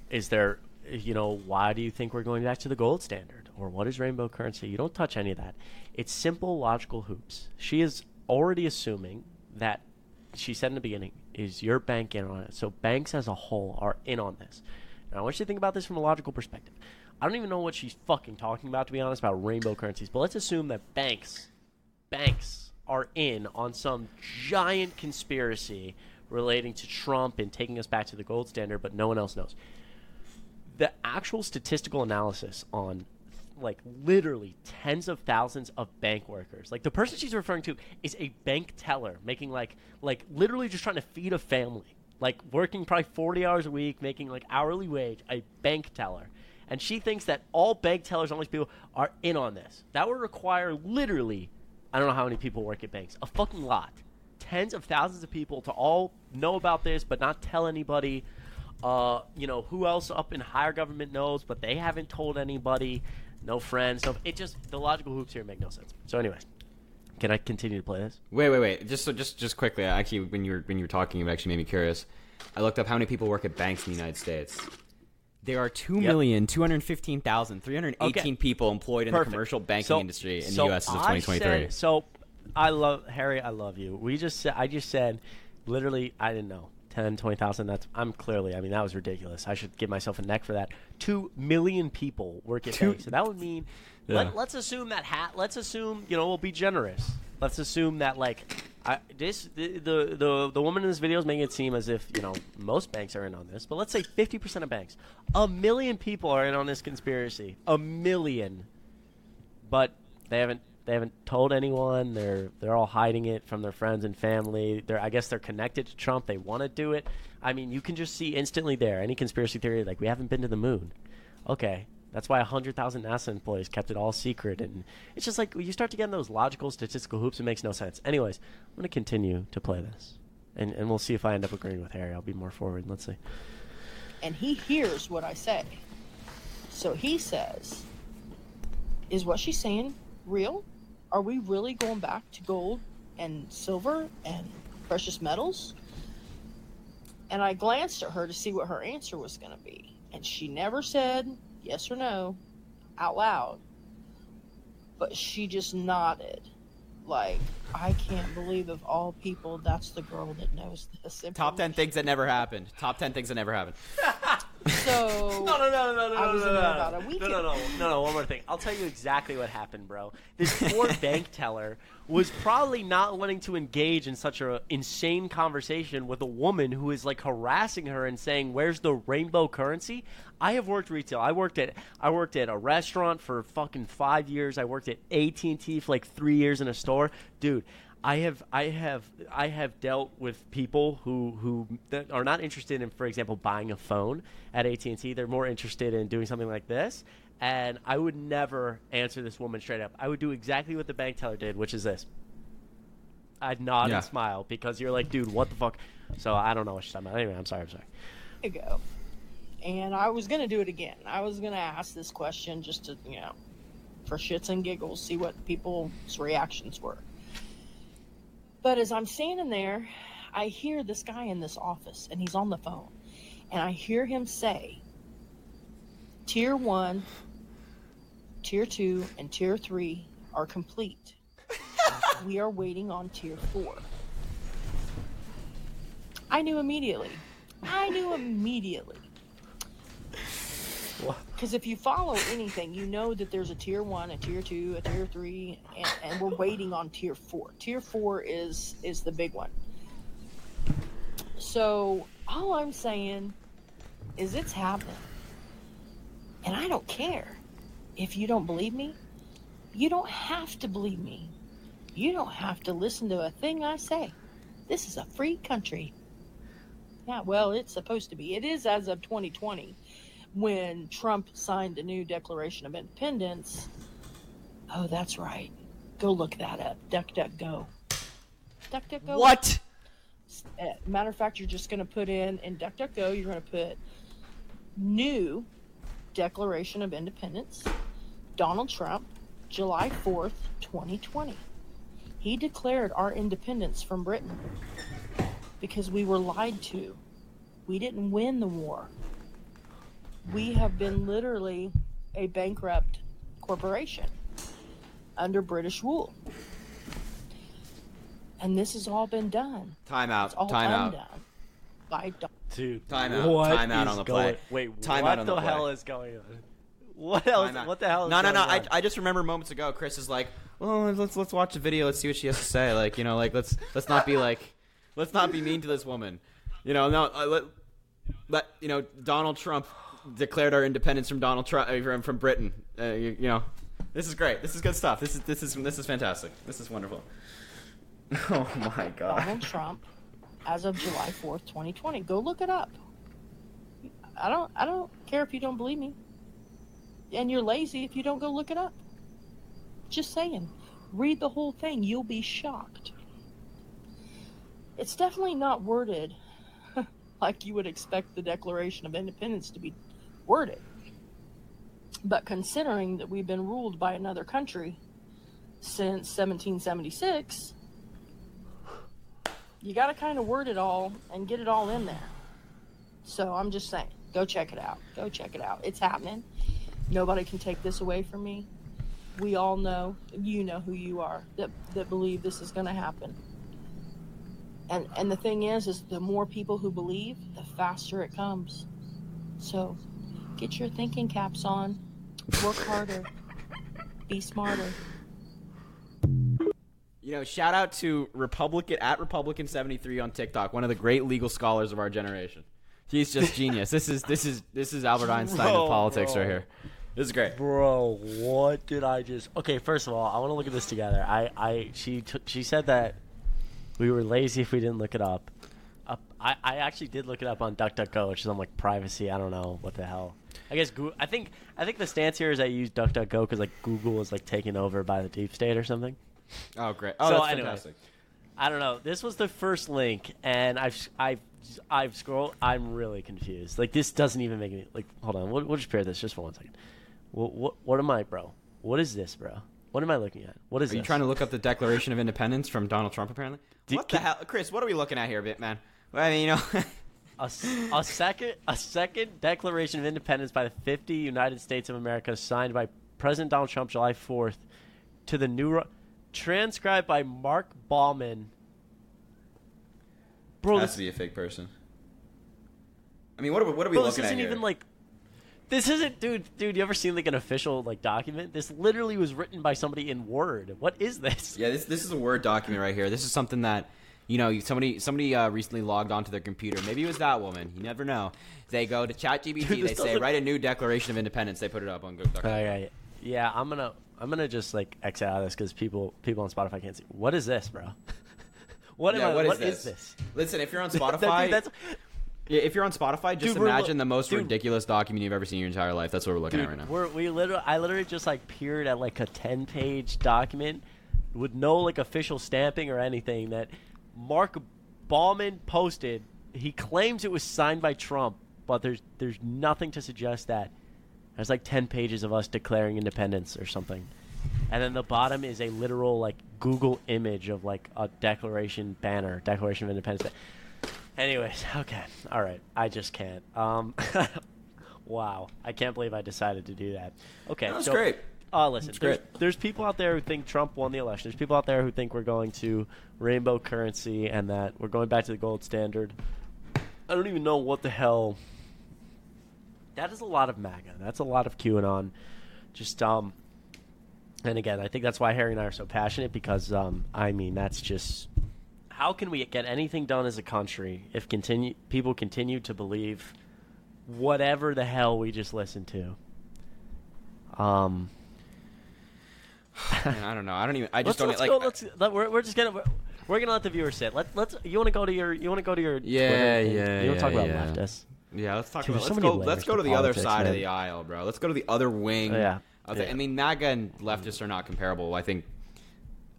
is there, you know, why do you think we're going back to the gold standard? Or what is rainbow currency? You don't touch any of that. It's simple, logical hoops. She is already assuming that, she said in the beginning, is your bank in on it? So banks as a whole are in on this. Now, I want you to think about this from a logical perspective. I don't even know what she's fucking talking about, to be honest, about rainbow currencies. But let's assume that banks, banks are in on some giant conspiracy relating to Trump and taking us back to the gold standard, but no one else knows. The actual statistical analysis on, like, literally tens of thousands of bank workers. Like, the person she's referring to is a bank teller making, like, like literally just trying to feed a family. Like, working probably forty hours a week, making, like, hourly wage, a bank teller. And she thinks that all bank tellers, all these people, are in on this. That would require literally, I don't know how many people work at banks, a fucking lot. Tens of thousands of people to all know about this but not tell anybody. Uh, you know, who else up in higher government knows, but they haven't told anybody. No friends. No, it just, the logical hoops here make no sense. So anyways, can I continue to play this? Wait, wait, wait. Just so, just, just quickly, actually, when you were, when you were talking, it actually made me curious. I looked up how many people work at banks in the United States. There are two million two hundred fifteen thousand three hundred eighteen okay. people employed in Perfect. the commercial banking so, industry in so the U S as of twenty twenty-three. I said, so I love Harry. I love you. We just I just said, literally, I didn't know ten, twenty thousand. That's I'm clearly. I mean, that was ridiculous. I should give myself a neck for that. Two million people work at banks, so that would mean. Yeah. Let, let's assume that hat. Let's assume you know we'll be generous. Let's assume that like. I, this the, the the the woman in this video is making it seem as if you know most banks are in on this, but let's say fifty percent of banks, a million people are in on this conspiracy, a million, but they haven't they haven't told anyone. They're they're all hiding it from their friends and family. They're I guess they're connected to Trump. They want to do it. I mean, you can just see instantly there any conspiracy theory like we haven't been to the moon, okay. That's why one hundred thousand NASA employees kept it all secret. And it's just like you start to get in those logical statistical hoops. It makes no sense. Anyways, I'm going to continue to play this. And and we'll see if I end up agreeing with Harry. I'll be more forward. Let's see. And he hears what I say. So he says, is what she's saying real? Are we really going back to gold and silver and precious metals? And I glanced at her to see what her answer was going to be. And she never said yes or no out loud, but she just nodded like, I can't believe of all people that's the girl that knows this. Top ten things that never happened. Top ten things that never happened. So no, no, no, no, no, I was no, no, about a weekend. no, no, no, no, no, one more thing. I'll tell you exactly what happened, bro. This poor bank teller was probably not wanting to engage in such a insane conversation with a woman who is like harassing her and saying, "Where's the rainbow currency?" I have worked retail. I worked at I worked at a restaurant for fucking five years. I worked at A T and T for like three years in a store, dude. I have I have I have dealt with people who who that are not interested in, for example, buying a phone at A T and T. They're more interested in doing something like this. And I would never answer this woman straight up. I would do exactly what the bank teller did, which is this. I'd nod yeah. and smile because you're like, dude, what the fuck? So I don't know what she's talking about. Anyway, I'm sorry. I'm sorry. There you go. And I was gonna do it again. I was gonna ask this question just to you know, for shits and giggles, see what people's reactions were. But as I'm standing there, I hear this guy in this office, and he's on the phone. And I hear him say, tier one, tier two, and tier three are complete. We are waiting on tier four. I knew immediately. I knew immediately. What? Because if you follow anything, you know that there's a tier one, a tier two, a tier three, and, and we're waiting on tier four. Tier four is is the big one. So all I'm saying is it's happening. And I don't care if you don't believe me. You don't have to believe me. You don't have to listen to a thing I say. This is a free country. Yeah, well, it's supposed to be. It is as of twenty twenty, when Trump signed the new Declaration of Independence. Oh, that's right. Go look that up. Duck, duck, go. Duck, duck, go. What? Matter of fact, you're just going to put in, in duck, duck, go, you're going to put new Declaration of Independence, Donald Trump, July fourth, twenty twenty. He declared our independence from Britain because we were lied to. We didn't win the war. We have been literally a bankrupt corporation under British rule. And this has all been done. Time out. It's all time out. By Don- Dude, time out. What time out on the play. Going- Wait, time what out on the, the hell play. Is going on? What else? What the hell is no, going on? No, no, no. I, I just remember moments ago, Chris is like, well, let's let's watch the video. Let's see what she has to say. Like, you know, like, let's let's not be like, let's not be mean to this woman. You know, no, uh, let, let, you know, Donald Trump declared our independence from Donald Trump uh, from Britain. Uh, you, you know, this is great. This is good stuff. This is this is this is fantastic. This is wonderful. Oh my God. Donald Trump, as of July fourth, twenty twenty. Go look it up. I don't I don't care if you don't believe me. And you're lazy if you don't go look it up. Just saying. Read the whole thing. You'll be shocked. It's definitely not worded like you would expect the Declaration of Independence to be worded. But considering that we've been ruled by another country since seventeen seventy-six, you got to kind of word it all and get it all in there. So I'm just saying, go check it out. Go check it out. It's happening. Nobody can take this away from me. We all know, you know who you are, that, that believe this is going to happen. And and the thing is, is the more people who believe, the faster it comes. So get your thinking caps on. Work harder. Be smarter. You know, shout out to Republican at Republican seventy-three on TikTok, one of the great legal scholars of our generation. He's just genius. This is this is this is Albert Einstein of politics bro. Right here. This is great, bro. What did I just? Okay, first of all, I want to look at this together. I, I she t- she said that we were lazy if we didn't look it up. Uh, I, I actually did look it up on DuckDuckGo, which is on like privacy. I don't know what the hell. I guess Go- I think I think the stance here is I use DuckDuckGo because like Google is like taken over by the deep state or something. Oh great! Oh, so, that's anyway, fantastic. I don't know. This was the first link, and I've I've I've scrolled. I'm really confused. Like this doesn't even make any. Like hold on. We'll, we'll just pair this just for one second. What what what am I, bro? What is this, bro? What am I looking at? What is? Are this? You trying to look up the Declaration of Independence from Donald Trump? Apparently. Did, what the can, hell, Chris? What are we looking at here, man? Well, I mean, you know, a, a second a second Declaration of Independence by the fifty United States of America, signed by President Donald Trump, July fourth, to the new. Transcribed by Mark Bauman. Bro, has this, to be a fake person. I mean, what are we, what are we bro, looking at here? This isn't even like. This isn't, dude. Dude, you ever seen like an official like document? This literally was written by somebody in Word. What is this? Yeah, this this is a Word document right here. This is something that, you know, somebody somebody uh, recently logged onto their computer. Maybe it was that woman. You never know. They go to ChatGPT. Dude, they say, write a new Declaration of Independence. They put it up on Google. All right. Yeah, I'm gonna. I'm gonna just like X out of this because people people on Spotify can't see. What is this, bro? what yeah, am I, what, is, what this? is this? Listen, if you're on Spotify, that, dude, that's... Yeah, if you're on Spotify, just dude, imagine lo- the most dude, ridiculous document you've ever seen in your entire life. That's what we're looking dude, at right now. We're, we literally, I literally just like peered at like a ten-page document with no like official stamping or anything that Mark Bauman posted. He claims it was signed by Trump, but there's there's nothing to suggest that. There's like ten pages of us declaring independence or something. And then the bottom is a literal like Google image of like a declaration banner, Declaration of Independence. Anyways, okay. All right. I just can't. Um, wow. I can't believe I decided to do that. Okay. That's so, great. Oh, uh, listen. That's there's, great. There's people out there who think Trump won the election. There's people out there who think we're going to rainbow currency and that we're going back to the gold standard. I don't even know what the hell... that is a lot of MAGA. That's a lot of QAnon. Just um, and again, I think that's why Harry and I are so passionate, because um, I mean, that's just how can we get anything done as a country if continue people continue to believe whatever the hell we just listened to. Um. Man, I don't know. I don't even. I just let's, don't let's like. Go, let's, let, we're we're just gonna we're, we're gonna let the viewers sit. Let let's. You want to go to your. You want to go to your. Yeah, Twitter, yeah. And, you want to yeah, talk yeah. about leftists. Yeah, let's talk Dude, about. Let's so go. Let's go to the politics, other side man. of the aisle, bro. Let's go to the other wing. Oh, yeah. Of the, yeah. I mean, MAGA and leftists are not comparable. I think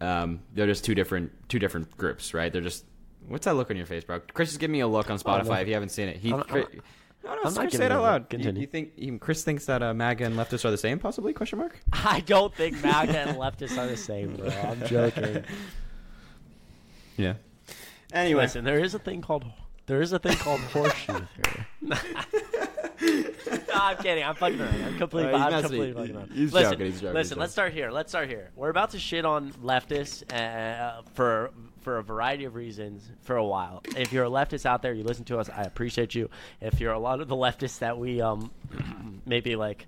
um, they're just two different two different groups, right? They're just. What's that look on your face, bro? Chris is giving me a look on Spotify. Oh, no. If you haven't seen it, he. I'm, Chris, I'm, No, no, I'm not say it out loud. You, you think even Chris thinks that uh, MAGA and leftists are the same? Possibly? Question mark. I don't think MAGA and leftists are the same, bro. I'm joking. Yeah. Anyway, listen. There is a thing called there is a thing called horseshoe theory. No, I'm kidding. I'm fucking around. I'm completely. Uh, I'm completely fucking around. He's listen, joking. He's joking. Listen. He's let's joking. start here. Let's start here. We're about to shit on leftists uh, for. for a variety of reasons for a while. If you're a leftist out there, you listen to us, I appreciate you. If you're a lot of the leftists that we um maybe like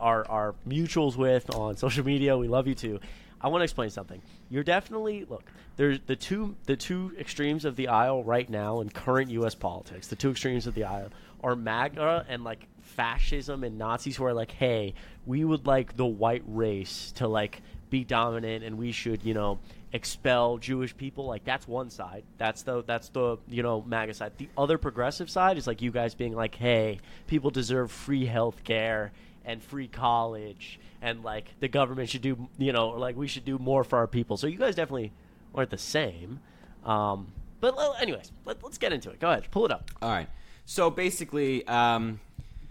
are are mutuals with on social media, we love you too. I want to explain something. You're definitely look, there's the two the two extremes of the aisle right now in current U S politics. The two extremes of the aisle are MAGA and like fascism and Nazis who are like, "Hey, we would like the white race to like be dominant and we should, you know, expel Jewish people." Like that's one side. That's the that's the you know MAGA side. The other progressive side is like you guys being like, "Hey, people deserve free health care and free college, and like the government should do you know like we should do more for our people." So you guys definitely aren't the same. Um, but anyways, let, let's get into it. Go ahead, pull it up. All right. So basically, um,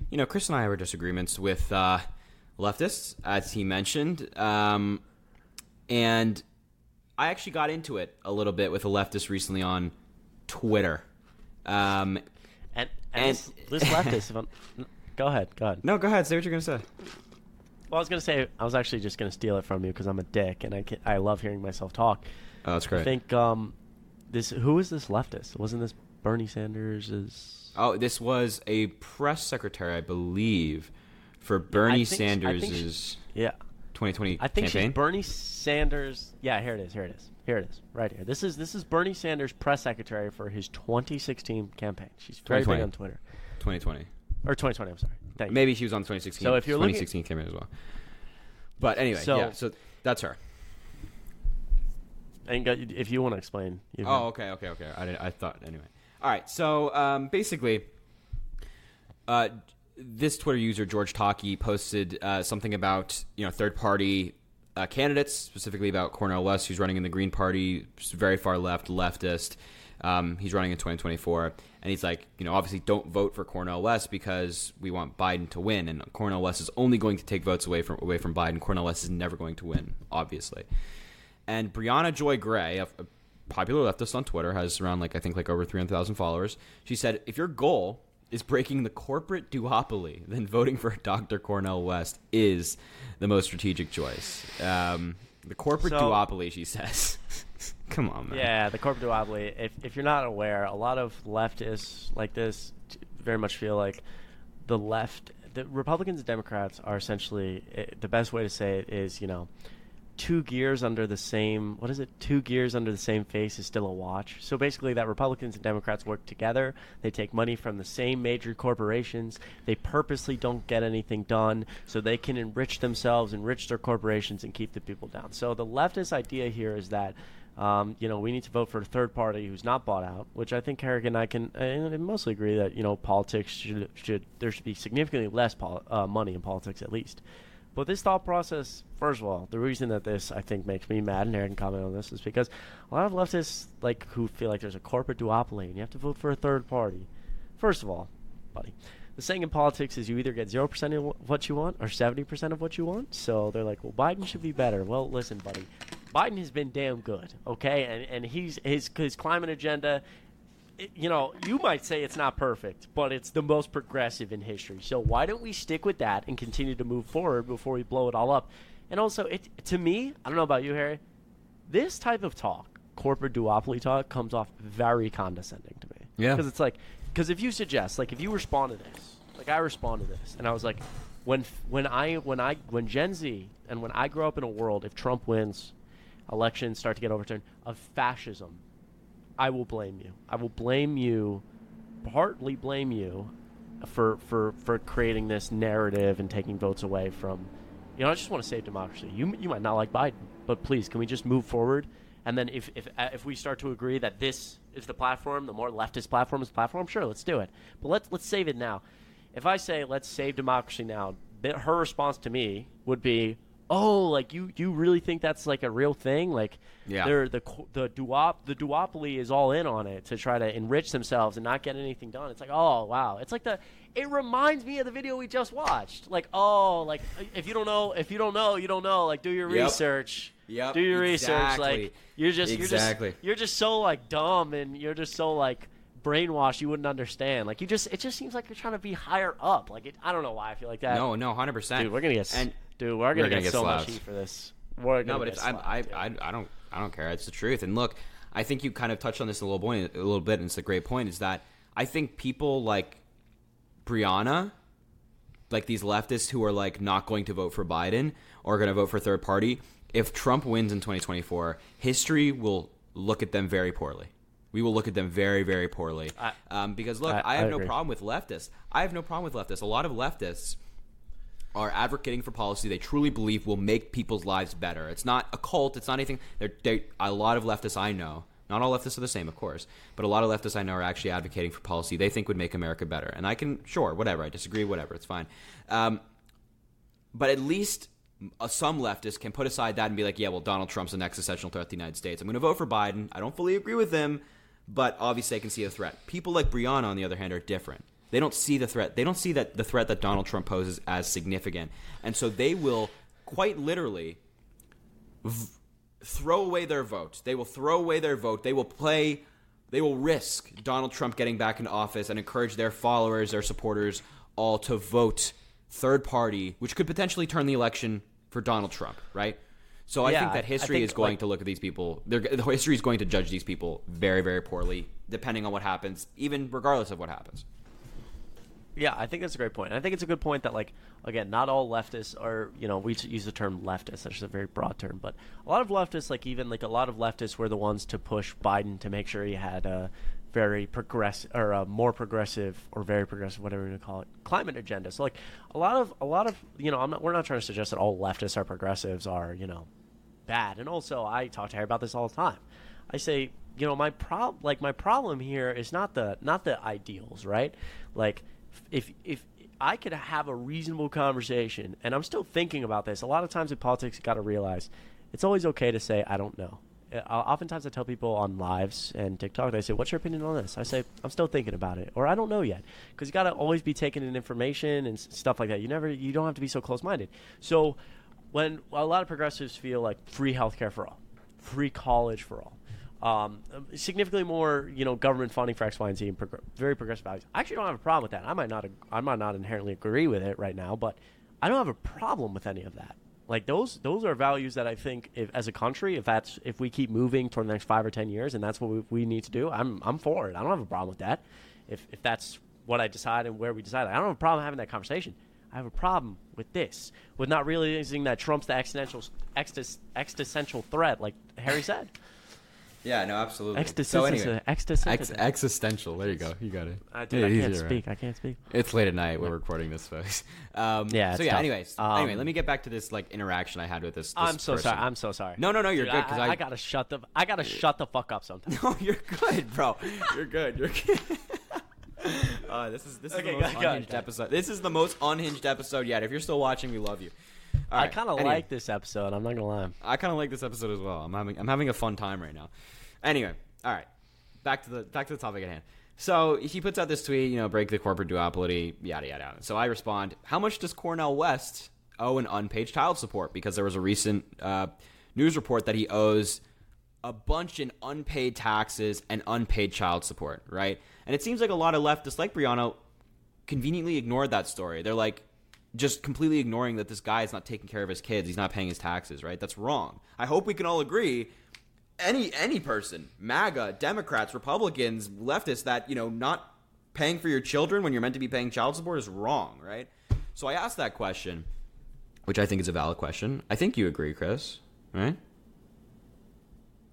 you know, Chris and I were disagreements with uh, leftists, as he mentioned, um, and. I actually got into it a little bit with a leftist recently on Twitter. Um, and, and, and this, this leftist... if I'm, go ahead, go ahead. No, go ahead. Say what you're going to say. Well, I was going to say... I was actually just going to steal it from you because I'm a dick and I, can, I love hearing myself talk. Oh, that's great. I think... Um, this who is this leftist? Wasn't this Bernie Sanders'... Oh, this was a press secretary, I believe, for Bernie Sanders'... Yeah. twenty twenty I think campaign. She's Bernie Sanders. Yeah, here it is. Here it is. Here it is. Right here. This is this is Bernie Sanders' press secretary for his twenty sixteen campaign. She's very big on Twitter. twenty twenty Or twenty twenty I'm sorry. Thank Maybe you. She was on the twenty sixteen So if you're twenty sixteen looking... campaign as well. But anyway, so, yeah. So that's her. And if you want to explain. You know. Oh, okay, okay, okay. I did, I thought anyway. All right. So um, basically, uh, this Twitter user, George Takei, posted uh, something about, you know, third-party uh, candidates, specifically about Cornel West, who's running in the Green Party, very far left, leftist. Um, he's running in twenty twenty-four And he's like, you know, obviously don't vote for Cornel West because we want Biden to win. And Cornel West is only going to take votes away from away from Biden. Cornel West is never going to win, obviously. And Briahna Joy Gray, a, a popular leftist on Twitter, has around, like I think, like over three hundred thousand followers. She said, if your goal... is breaking the corporate duopoly, then voting for Doctor Cornel West is the most strategic choice. Um, the corporate so, duopoly, she says. Come on, man. Yeah, the corporate duopoly. If if you're not aware, a lot of leftists like this very much feel like the left, the Republicans and Democrats are essentially, it, the best way to say it is, you know, two gears under the same, what is it? Two gears under the same face is still a watch. So basically that Republicans and Democrats work together. They take money from the same major corporations. They purposely don't get anything done so they can enrich themselves, enrich their corporations, and keep the people down. So the leftist idea here is that, um, you know, we need to vote for a third party who's not bought out, which I think Herrick and I can I mostly agree that, you know, politics should, should there should be significantly less pol- uh, money in politics at least. But this thought process, first of all, the reason that this, I think, makes me mad, and Aaron can comment on this, is because a lot of leftists like who feel like there's a corporate duopoly and you have to vote for a third party. First of all, buddy, the saying in politics is you either get zero percent of what you want or seventy percent of what you want. So they're like, well, Biden should be better. Well, listen, buddy, Biden has been damn good, okay? And and he's his, his climate agenda, it, you know, you might say it's not perfect, but it's the most progressive in history. So why don't we stick with that and continue to move forward before we blow it all up? And also, it to me, I don't know about you, Harry, this type of talk, corporate duopoly talk, comes off very condescending to me. Yeah. Because it's like, because if you suggest, like if you respond to this, Like, I respond to this, and I was like, when when I when I when Gen Z and when I grow up in a world, if Trump wins, elections start to get overturned, of fascism, I will blame you. I will blame you, partly blame you, for for for creating this narrative and taking votes away from. You know, I just want to save democracy. You you might not like Biden, but please, can we just move forward? And then if if if we start to agree that this is the platform, the more leftist platform is the platform, sure, let's do it. But let's let's save it now. If I say let's save democracy now, her response to me would be, "Oh, like you you really think that's like a real thing? Like, yeah, they're the the duop the duopoly is all in on it to try to enrich themselves and not get anything done." It's like, oh wow, it's like the. It reminds me of the video we just watched. Like, oh, like if you don't know, if you don't know, you don't know. Like, do your yep. research. Yep. Do your exactly. research. Like, you're just exactly. you're just you're just so like dumb, and you're just so like brainwashed. You wouldn't understand. Like, you just it just seems like you're trying to be higher up. Like, it, I don't know why I feel like that. No, no, one hundred percent. Dude, we're gonna get and dude, we're gonna, we're gonna get, get so slouched. Much heat for this. We're no, but it's slouched, I I I don't I don't care. It's the truth. And look, I think you kind of touched on this a little point, a little bit, and it's a great point. Is that I think people like Briahna, like these leftists who are like not going to vote for Biden or going to vote for third party, if Trump wins in twenty twenty-four, history will look at them very poorly. We will look at them very, very poorly. I, um, because look, I, I have I no problem with leftists. I have no problem with leftists. A lot of leftists are advocating for policy they truly believe will make people's lives better. It's not a cult. It's not anything. They're, they're, a lot of leftists I know. Not all leftists are the same, of course, but a lot of leftists I know are actually advocating for policy they think would make America better. And I can, sure, whatever, I disagree, whatever, it's fine. Um, but at least uh, some leftists can put aside that and be like, yeah, well, Donald Trump's the next essential threat to the United States. I'm going to vote for Biden. I don't fully agree with him, but obviously I can see a threat. People like Briahna, on the other hand, are different. They don't see the threat. They don't see that the threat that Donald Trump poses as significant. And so they will quite literally v- throw away their vote. They will throw away their vote. They will play, they will risk Donald Trump getting back in office and encourage their followers, their supporters, all to vote third party, which could potentially turn the election for Donald Trump, right? So I yeah, think that history think, is going like, to look at these people. They're, the history is going to judge these people very, very poorly, depending on what happens, even regardless of what happens. Yeah, I think that's a great point. And I think it's a good point that, like, again, not all leftists are, you know, we use the term leftist, which is a very broad term, but a lot of leftists, like even like a lot of leftists were the ones to push Biden to make sure he had a very progressive or a more progressive or very progressive, whatever you want to call it, climate agenda. So like a lot of, a lot of, you know, I'm not, we're not trying to suggest that all leftists are progressives are, you know, bad. And also I talk to Harry about this all the time. I say, you know, my problem, like my problem here is not the, not the ideals, right? Like, If if I could have a reasonable conversation, and I'm still thinking about this, a lot of times in politics, you got to realize it's always okay to say, I don't know. I'll, oftentimes I tell people on lives and TikTok, they say, what's your opinion on this? I say, I'm still thinking about it, or I don't know yet. Because you got to always be taking in information and stuff like that. You never, you don't have to be so close-minded. So when a lot of progressives feel like free healthcare for all, free college for all, Um, significantly more, you know, government funding for X, Y, and Z, and prog- very progressive values. I actually don't have a problem with that. I might not, ag- I might not inherently agree with it right now, but I don't have a problem with any of that. Like those, those are values that I think, if, as a country, if that's if we keep moving toward the next five or ten years, and that's what we, we need to do, I'm, I'm for it. I don't have a problem with that. If, if that's what I decide and where we decide, I don't have a problem having that conversation. I have a problem with this, with not realizing that Trump's the existential, exist, existential threat, like Harry said. Yeah, no, absolutely. So anyway, Ex- existential. There you go. You got it. Uh, dude, yeah, I can't easier, speak. Right? I can't speak. It's late at night. We're recording this, folks. Um, yeah. So yeah. Tough. Anyways, um, anyway, let me get back to this like interaction I had with this. this I'm so person. sorry. I'm so sorry. No, no, no. You're dude, good. Because I, I, I gotta shut the. I gotta shut the fuck up sometimes. No, you're good, bro. You're good. You're good. uh, this is this is okay, the most go, unhinged go, episode. Go. This is the most unhinged episode yet. If you're still watching, we love you. Right, I kind of anyway. like this episode. I'm not gonna lie. I kind of like this episode as well. I'm having I'm having a fun time right now. Anyway, all right, back to the back to the topic at hand. So he puts out this tweet, you know, break the corporate duopoly, yada yada yada. So I respond, how much does Cornel West owe in unpaid child support? Because there was a recent uh, news report that he owes a bunch in unpaid taxes and unpaid child support, right? And it seems like a lot of leftists, like Briahna, conveniently ignored that story. They're like, just completely ignoring that this guy is not taking care of his kids. He's not paying his taxes, right? That's wrong. I hope we can all agree, any any person, MAGA, Democrats, Republicans, leftists, that, you know, not paying for your children when you're meant to be paying child support is wrong, right? So I asked that question, which I think is a valid question. I think you agree, Chris, right?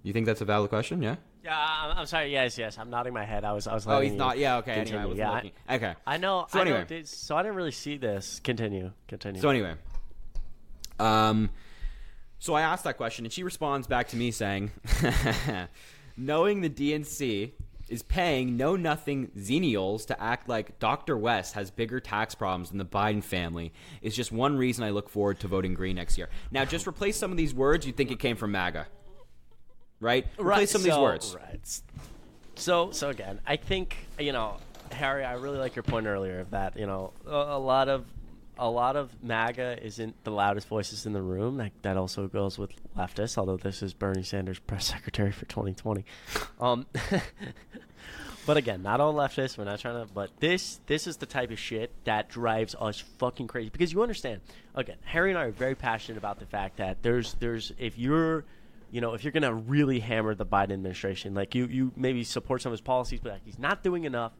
You think that's a valid question? Yeah. Yeah, I'm, I'm sorry. Yes, yes. I'm nodding my head. I was, I was. Oh, he's not. Yeah. Okay. Continue. Anyway, I was yeah, I, okay. I know. So I anyway, know, so I didn't really see this. Continue. Continue. So anyway, um, so I asked that question, and she responds back to me saying, "Knowing the D N C is paying know nothing xenials to act like Doctor West has bigger tax problems than the Biden family is just one reason I look forward to voting Green next year." Now, just replace some of these words. You'd think it came from MAGA. Right? Replace right, some so, of these words. Right. So, so again, I think, you know, Harry, I really like your point earlier of that, you know, a, a lot of a lot of MAGA isn't the loudest voices in the room. That, that also goes with leftists, although this is Bernie Sanders press secretary for twenty twenty. Um, but again, not all leftists. We're not trying to – but this this is the type of shit that drives us fucking crazy. Because you understand, again, Harry and I are very passionate about the fact that there's there's – if you're – you know, if you're going to really hammer the Biden administration, like you, you maybe support some of his policies, but like he's not doing enough.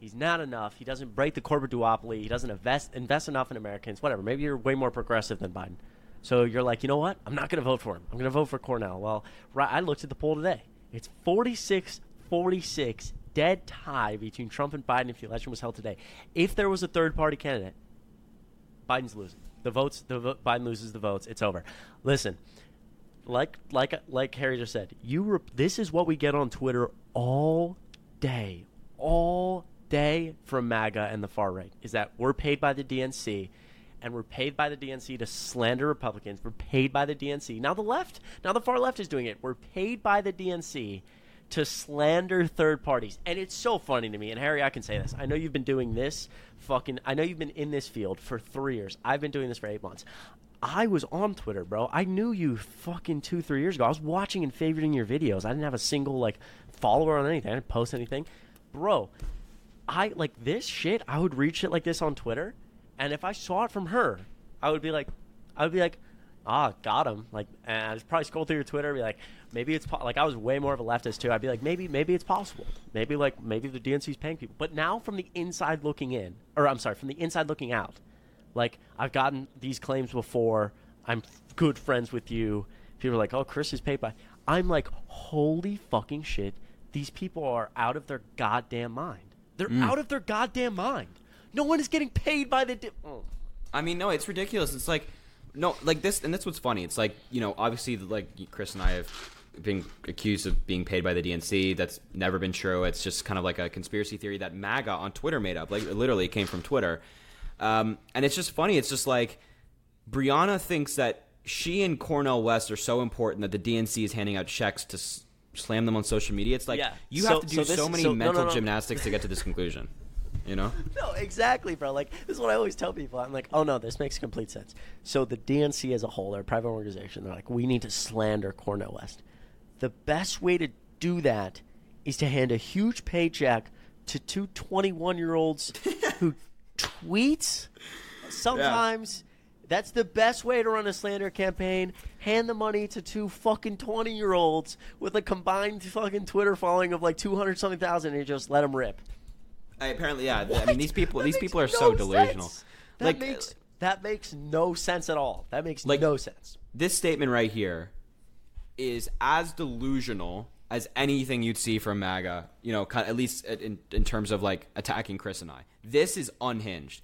He's not enough. He doesn't break the corporate duopoly. He doesn't invest invest enough in Americans, whatever. Maybe you're way more progressive than Biden. So you're like, you know what? I'm not going to vote for him. I'm going to vote for Cornel. Well, right, I looked at the poll today. It's forty-six forty-six dead tie between Trump and Biden if the election was held today. If there was a third party candidate, Biden's losing. The votes, the vo- Biden loses the votes. It's over. Listen. Like like like Harry just said, you rep- this is what we get on Twitter all day, all day from MAGA and the far right, is that we're paid by the D N C, and we're paid by the D N C to slander Republicans. We're paid by the D N C. Now the left, now the far left is doing it. We're paid by the D N C to slander third parties. And it's so funny to me, and Harry, I can say this. I know you've been doing this fucking, I know you've been in this field for three years. I've been doing this for eight months. I was on Twitter, bro. I knew you fucking two, three years ago. I was watching and favoriting your videos. I didn't have a single, like, follower on anything. I didn't post anything. Bro, I, like, this shit, I would read shit like this on Twitter, and if I saw it from her, I would be like, I would be like, ah, got him. Like, and I'd probably scroll through your Twitter and be like, maybe it's, po-. like, I was way more of a leftist, too. I'd be like, maybe, maybe it's possible. Maybe, like, maybe the D N C's paying people. But now from the inside looking in, or I'm sorry, from the inside looking out, like, I've gotten these claims before. I'm good friends with you. People are like, oh, Chris is paid by. I'm like, holy fucking shit. These people are out of their goddamn mind. They're mm. out of their goddamn mind. No one is getting paid by the. Di- oh. I mean, no, it's ridiculous. It's like, no, like this. And that's what's funny. It's like, you know, obviously, like, Chris and I have been accused of being paid by the D N C. That's never been true. It's just kind of like a conspiracy theory that MAGA on Twitter made up. Like, it literally came from Twitter. Um, and it's just funny. It's just like Briahna thinks that she and Cornel West are so important that the D N C is handing out checks to s- slam them on social media. It's like yeah. you so, have to do so, this, so many so, mental no, no, no. gymnastics to get to this conclusion, you know? No, exactly, bro. Like, this is what I always tell people. I'm like, oh, no, this makes complete sense. So the D N C as a whole, their private organization, they're like, we need to slander Cornel West. The best way to do that is to hand a huge paycheck to two twenty-one-year-olds who – tweets sometimes yeah. That's the best way to run a slander campaign. Hand the money to two fucking twenty year olds with a combined fucking Twitter following of like two hundred something thousand, and you just let them rip. I, apparently yeah what? I mean, these people that these people are no so sense. delusional that like makes, that makes no sense at all. That makes like, no sense. This statement right here is as delusional as anything you'd see from MAGA, you know, at least in, in terms of like attacking Chris and I. This is unhinged.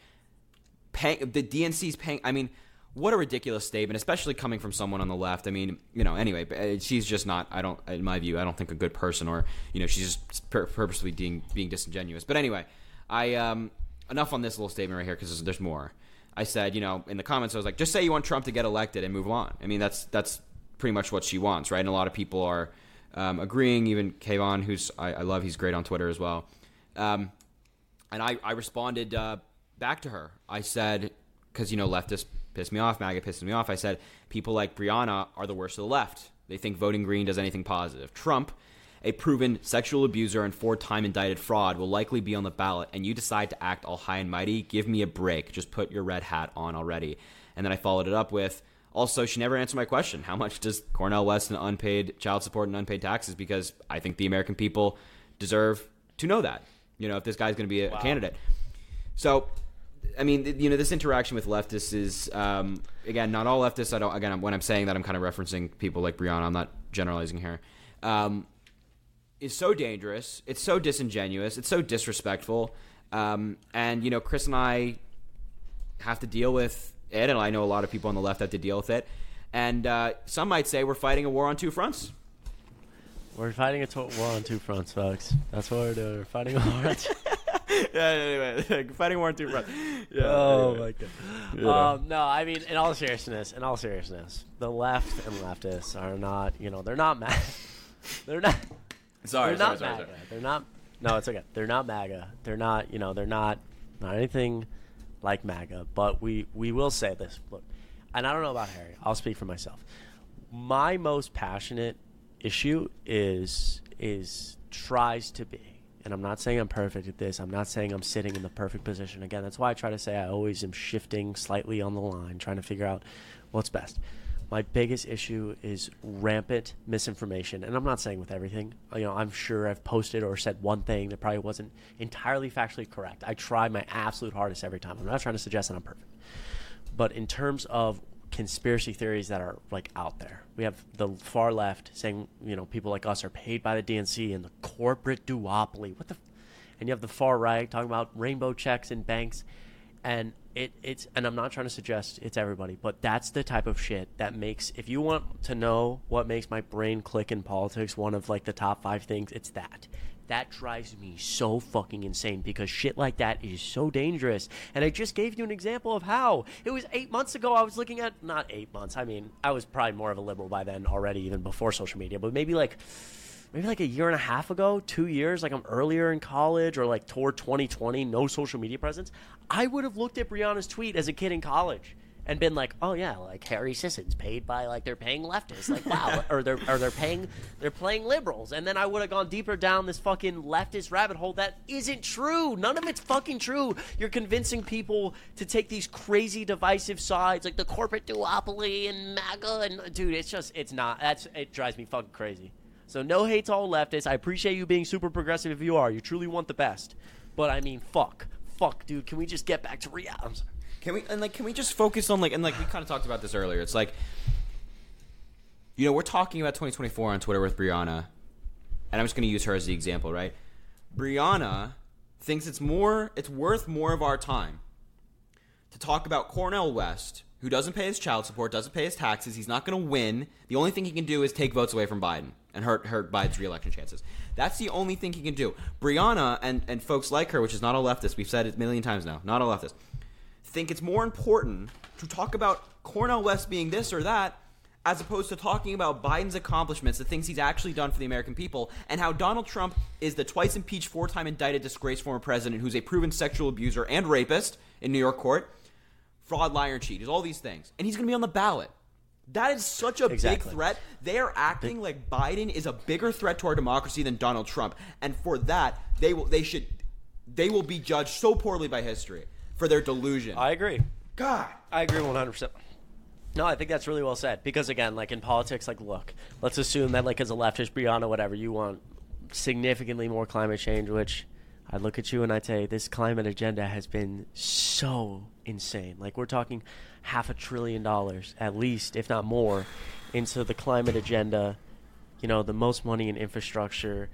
Pay, the D N C's paying. I mean, what a ridiculous statement, especially coming from someone on the left. I mean, you know, anyway, she's just not, I don't, in my view, I don't think a good person, or, you know, she's just pur- purposely being, being disingenuous. But anyway, I, um, enough on this little statement right here because there's, there's more. I said, you know, in the comments, I was like, just say you want Trump to get elected and move on. I mean, that's, that's pretty much what she wants, right? And a lot of people are, Um, agreeing, even Kayvon, who's I, I love, he's great on Twitter as well. Um, and I, I responded uh, back to her. I said, because, you know, leftists piss me off, MAGA pisses me off. I said, people like Briahna are the worst of the left. They think voting Green does anything positive. Trump, a proven sexual abuser and four-time indicted fraud, will likely be on the ballot, and you decide to act all high and mighty. Give me a break. Just put your red hat on already. And then I followed it up with, also, she never answered my question. How much does Cornel West and unpaid child support and unpaid taxes? Because I think the American people deserve to know that. you know, if this guy's going to be a, wow. a candidate. So, I mean, you know, this interaction with leftists is, um, again, not all leftists. I don't, again, when I'm saying that, I'm kind of referencing people like Briahna. I'm not generalizing here. Um, is so dangerous. It's so disingenuous. It's so disrespectful. Um, and, you know, Chris and I have to deal with it, and I know a lot of people on the left have to deal with it. And uh, some might say we're fighting a war on two fronts. We're fighting a to- war on two fronts, folks. That's what we're doing. We're fighting a war on two Yeah, anyway, fighting a war on two fronts. Yeah, oh, anyway. my God. Yeah. Um, no, I mean, in all seriousness, in all seriousness, the left and leftists are not, you know, they're not MAGA. They're not. Sorry, they're sorry, not sorry, MAGA. Sorry. They're not. No, it's okay. They're not MAGA. They're not, you know, they're not, not anything like MAGA. But we, we will say this. Look, and I don't know about Harry. I'll speak for myself. My most passionate issue is is tries to be, and I'm not saying I'm perfect at this. I'm not saying I'm sitting in the perfect position. Again, that's why I try to say I always am shifting slightly on the line, trying to figure out what's best. My biggest issue is rampant misinformation, and I'm not saying with everything. You know, I'm sure I've posted or said one thing that probably wasn't entirely factually correct. I try my absolute hardest every time. I'm not trying to suggest that I'm perfect. But in terms of conspiracy theories that are like out there, we have the far left saying, you know, people like us are paid by the D N C and the corporate duopoly. What the? F-? And you have the far right talking about rainbow checks and banks. And it it's and I'm not trying to suggest it's everybody, but that's the type of shit that makes, if you want to know what makes my brain click in politics, one of like the top five things, it's that. That drives me so fucking insane because shit like that is so dangerous. And I just gave you an example of how. It was eight months ago I was looking at, not eight months, I mean, I was probably more of a liberal by then already, even before social media, but maybe like maybe like a year and a half ago, two years, like I'm earlier in college or like toward twenty twenty, no social media presence, I would have looked at Briahna's tweet as a kid in college and been like, oh yeah, like Harry Sisson's paid by, like they're paying leftists, like wow, or they're or they're paying, they're playing liberals, and then I would have gone deeper down this fucking leftist rabbit hole that isn't true. None of it's fucking true. You're convincing people to take these crazy divisive sides, like the corporate duopoly and MAGA, and dude, it's just, it's not. That's it drives me fucking crazy. So no hate to all leftists. I appreciate you being super progressive if you are. You truly want the best, but I mean, fuck, fuck, dude. Can we just get back to reality? I'm sorry. Can we and like can we just focus on like and like we kind of talked about this earlier. It's like, you know, we're talking about twenty twenty-four on Twitter with Briahna, and I'm just going to use her as the example, right? Briahna thinks it's more it's worth more of our time to talk about Cornel West, who doesn't pay his child support, doesn't pay his taxes, he's not going to win. The only thing he can do is take votes away from Biden and hurt hurt Biden's re-election chances. That's the only thing he can do. Briahna and and folks like her, which is not all leftists, we've said it a million times now, not all leftists, think it's more important to talk about Cornel West being this or that as opposed to talking about Biden's accomplishments, the things he's actually done for the American people, and how Donald Trump is the twice impeached, four-time indicted, disgraced former president who's a proven sexual abuser and rapist in New York court, fraud, liar, and cheat. He's all these things. And he's going to be on the ballot. That is such a exactly. big threat. They are acting like Biden is a bigger threat to our democracy than Donald Trump. And for that, they will, they should, they will be judged so poorly by history. For their delusion. I agree. God. I agree one hundred percent. No, I think that's really well said. Because, again, like in politics, like, look, let's assume that, like, as a leftist, Briahna, whatever, you want significantly more climate change, which I look at you and I tell you, this climate agenda has been so insane. Like, we're talking half a trillion dollars, at least, if not more, into the climate agenda, you know, the most money in infrastructure.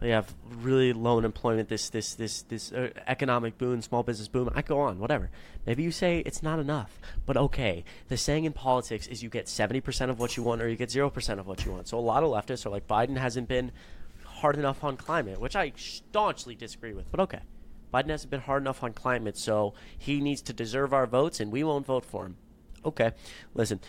They have really low unemployment, this this this this uh, economic boom, small business boom. I go on, whatever. Maybe you say it's not enough, but okay. The saying in politics is you get seventy percent of what you want or you get zero percent of what you want. So a lot of leftists are like, Biden hasn't been hard enough on climate, which I staunchly disagree with, but okay. Biden hasn't been hard enough on climate, so he needs to deserve our votes and we won't vote for him. Okay, listen.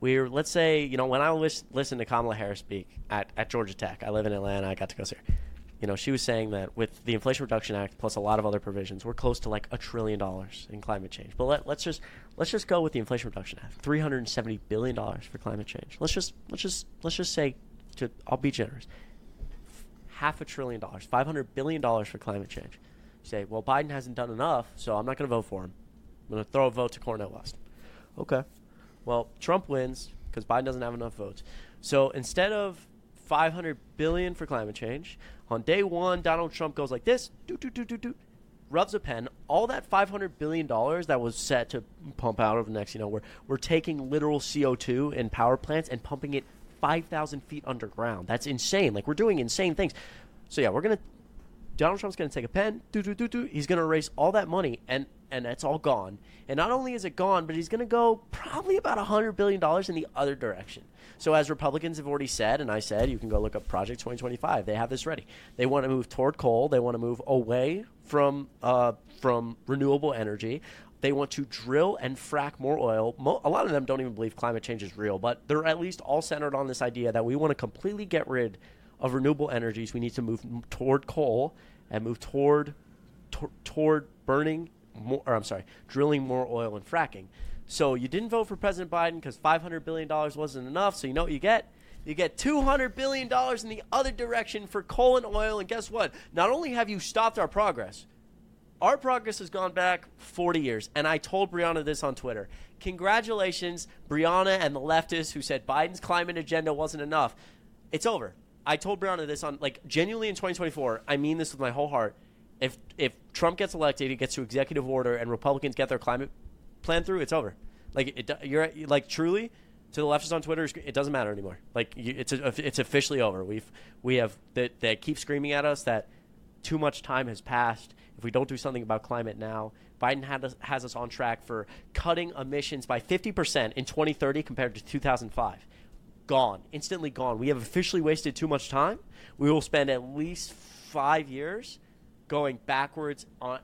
We're, let's say, you know, when I was listening to Kamala Harris speak at, at Georgia Tech, I live in Atlanta, I got to go see her. You know, she was saying that with the Inflation Reduction Act plus a lot of other provisions, we're close to like a trillion dollars in climate change. But let, let's just let's just go with the Inflation Reduction Act, three hundred seventy billion dollars for climate change. Let's just let's just let's just say, to, I'll be generous, half a trillion dollars, five hundred billion dollars for climate change. You say, well, Biden hasn't done enough, so I'm not going to vote for him. I'm going to throw a vote to Cornel West. Okay. Well, Trump wins because Biden doesn't have enough votes. So instead of five hundred billion dollars for climate change. On day one, Donald Trump goes like this, do do do do do, rubs a pen. All that five hundred billion dollars that was set to pump out over the next, you know, we're, we're taking literal C O two in power plants and pumping it five thousand feet underground. That's insane. Like, we're doing insane things. So, yeah, we're going to – Donald Trump's going to take a pen, do do do do. He's going to erase all that money, and and that's all gone. And not only is it gone, but he's going to go probably about one hundred billion dollars in the other direction. So as Republicans have already said, and I said, you can go look up Project twenty twenty-five. They have this ready. They want to move toward coal. They want to move away from uh, from renewable energy. They want to drill and frack more oil. Mo- a lot of them don't even believe climate change is real, but they're at least all centered on this idea that we want to completely get rid of renewable energies. We need to move toward coal and move toward to- toward burning more, or I'm sorry, drilling more oil and fracking. So you didn't vote for President Biden because five hundred billion dollars wasn't enough. So you know what you get? You get two hundred billion dollars in the other direction for coal and oil. And guess what? Not only have you stopped our progress, our progress has gone back forty years. And I told Briahna this on Twitter. Congratulations, Briahna and the leftists who said Biden's climate agenda wasn't enough. It's over. I told Briahna this on, like, genuinely in twenty twenty-four. I mean this with my whole heart. If, if Trump gets elected, he gets to executive order and Republicans get their climate plan through, it's over. Like, it, you're like, truly, to the leftists on Twitter, it doesn't matter anymore. Like, you, it's a, it's officially over. We've we have they, they keep screaming at us that too much time has passed. If we don't do something about climate now, Biden had us, has us on track for cutting emissions by fifty percent in twenty thirty compared to two thousand five. Gone, instantly gone. We have officially wasted too much time. We will spend at least five years going backwards on.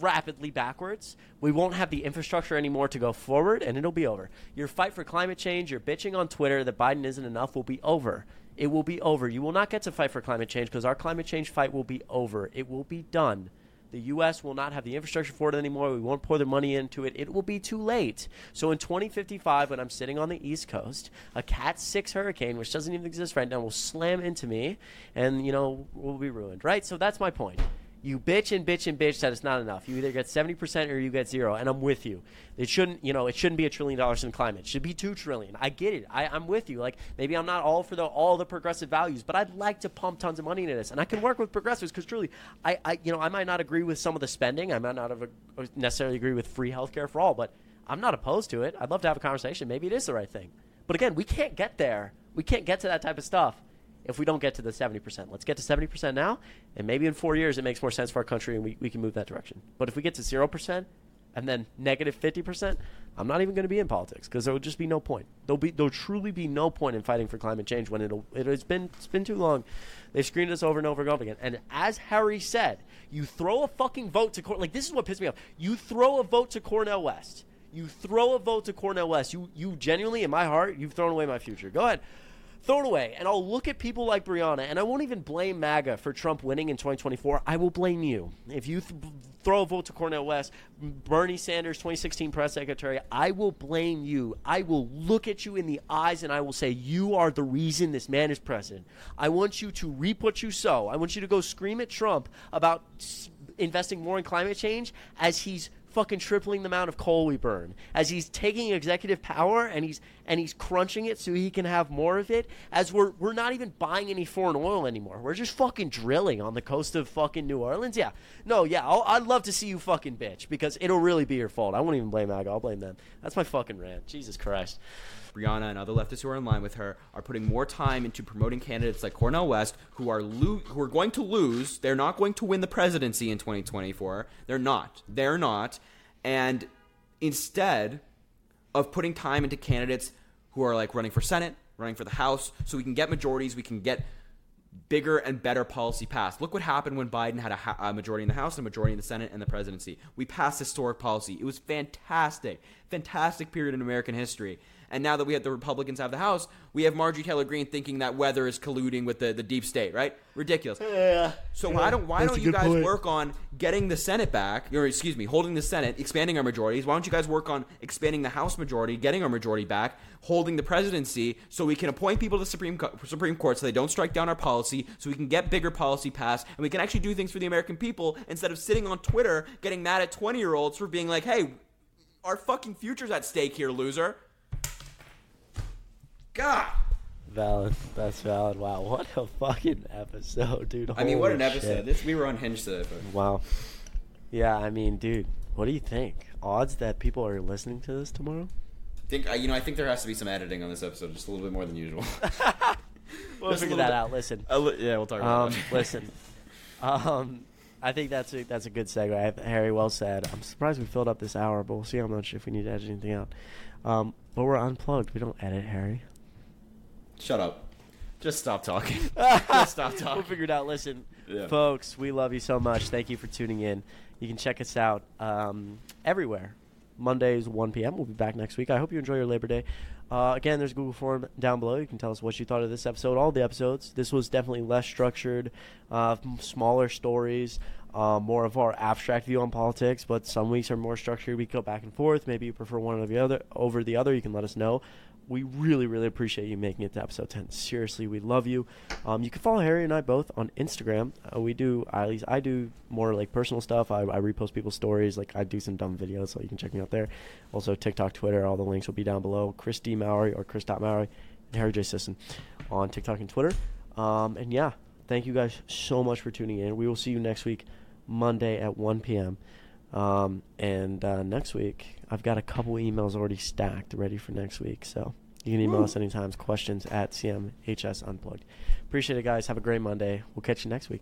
Rapidly backwards. We won't have the infrastructure anymore to go forward, and it'll be over. Your fight for climate change, your bitching on Twitter that Biden isn't enough will be over. It will be over. You will not get to fight for climate change because our climate change fight will be over. It will be done. The U S will not have the infrastructure for it anymore. We won't pour the money into it. It will be too late. So in twenty fifty-five, when I'm sitting on the East Coast, a Cat six hurricane, which doesn't even exist right now, will slam into me and, you know, we'll be ruined, right? So that's my point. You bitch and bitch and bitch that it's not enough. You either get seventy percent or you get zero, and I'm with you. It shouldn't, you know, it shouldn't be a trillion dollars in climate. It should be two trillion. I get it. I, I'm with you. Like, maybe I'm not all for the all the progressive values, but I'd like to pump tons of money into this, and I can work with progressives because truly, I, I, you know, I might not agree with some of the spending. I might not have a, necessarily agree with free healthcare for all, but I'm not opposed to it. I'd love to have a conversation. Maybe it is the right thing. But again, we can't get there. We can't get to that type of stuff if we don't get to the seventy percent. Let's get to seventy percent now, and maybe in four years it makes more sense for our country and we, we can move that direction. But if we get to zero percent and then negative fifty percent, I'm not even going to be in politics because there will just be no point. There'll be there'll truly be no point in fighting for climate change when it'll, it has been, it's been too long. They've screened us over and over and over again. And as Harry said, you throw a fucking vote to Cornel. Like, this is what pissed me off. You throw a vote to Cornel West. You throw a vote to Cornel West. You, you genuinely, in my heart, you've thrown away my future. Go ahead. Throw it away, and I'll look at people like Briahna, and I won't even blame MAGA for Trump winning in twenty twenty-four. I will blame you. If you th- throw a vote to Cornel West, Bernie Sanders, twenty sixteen press secretary, I will blame you. I will look at you in the eyes, and I will say, you are the reason this man is president. I want you to re-put you so. I want you to go scream at Trump about s- investing more in climate change as he's fucking tripling the amount of coal we burn, as he's taking executive power and he's and he's crunching it so he can have more of it, as we're we're not even buying any foreign oil anymore. We're just fucking drilling on the coast of fucking New Orleans. Yeah. No, yeah, I'll, I'd love to see you fucking bitch because it'll really be your fault. I won't even blame MAGA. I'll blame them. That's my fucking rant. Jesus Christ. Briahna and other leftists who are in line with her are putting more time into promoting candidates like Cornel West, who are lo- who are going to lose. They're not going to win the presidency in twenty twenty-four. They're not. They're not. And instead of putting time into candidates who are like running for Senate, running for the House, so we can get majorities, we can get bigger and better policy passed. Look what happened when Biden had a, ha- a majority in the House, a majority in the Senate, and the presidency. We passed historic policy. It was fantastic. Fantastic period in American history. And now that we have the Republicans have the House, we have Marjorie Taylor Greene thinking that weather is colluding with the, the deep state, right? Ridiculous. Yeah. So yeah. why don't why That's don't you guys point. work on getting the Senate back? Or excuse me, holding the Senate, expanding our majorities. Why don't you guys work on expanding the House majority, getting our majority back, holding the presidency, so we can appoint people to the Supreme Co- Supreme Court, so they don't strike down our policy, so we can get bigger policy passed, and we can actually do things for the American people instead of sitting on Twitter getting mad at twenty-year-olds for being like, "Hey, our fucking future's at stake here, loser." God. valid. That's valid. Wow, what a fucking episode, dude. Holy I mean, what an episode. Shit. This we were unhinged today. But... Wow. Yeah, I mean, dude, what do you think? Odds that people are listening to this tomorrow? I think you know. I think there has to be some editing on this episode, just a little bit more than usual. We'll figure that bit. out. Listen. Li- yeah, we'll talk about um, that. Listen. Um, I think that's a, that's a good segue. Harry, well said. I'm surprised we filled up this hour, but we'll see how much if we need to edit anything out. Um, but we're unplugged. We don't edit, Harry. Shut up. Just stop talking. Just stop talking. We'll figure it out. Listen, yeah. Folks, we love you so much. Thank you for tuning in. You can check us out um, everywhere. Mondays, one p.m. We'll be back next week. I hope you enjoy your Labor Day. Uh, again, there's a Google form down below. You can tell us what you thought of this episode, all the episodes. This was definitely less structured, uh, smaller stories, uh, more of our abstract view on politics, but some weeks are more structured. We go back and forth. Maybe you prefer one or the other over the other. You can let us know. We really, really appreciate you making it to episode ten. Seriously, we love you. Um, you can follow Harry and I both on Instagram. Uh, we do, at least I do more like personal stuff. I, I repost people's stories. Like I do some dumb videos, so you can check me out there. Also, TikTok, Twitter, all the links will be down below. Chris D. Mowrey or Chris dot Mowrey and Harry J. Sisson on TikTok and Twitter. Um, and yeah, thank you guys so much for tuning in. We will see you next week, Monday at one p.m. Um, and uh, next week, I've got a couple emails already stacked ready for next week. So you can email Woo. us anytime. Questions at C M H S Unplugged. Appreciate it, guys. Have a great Monday. We'll catch you next week.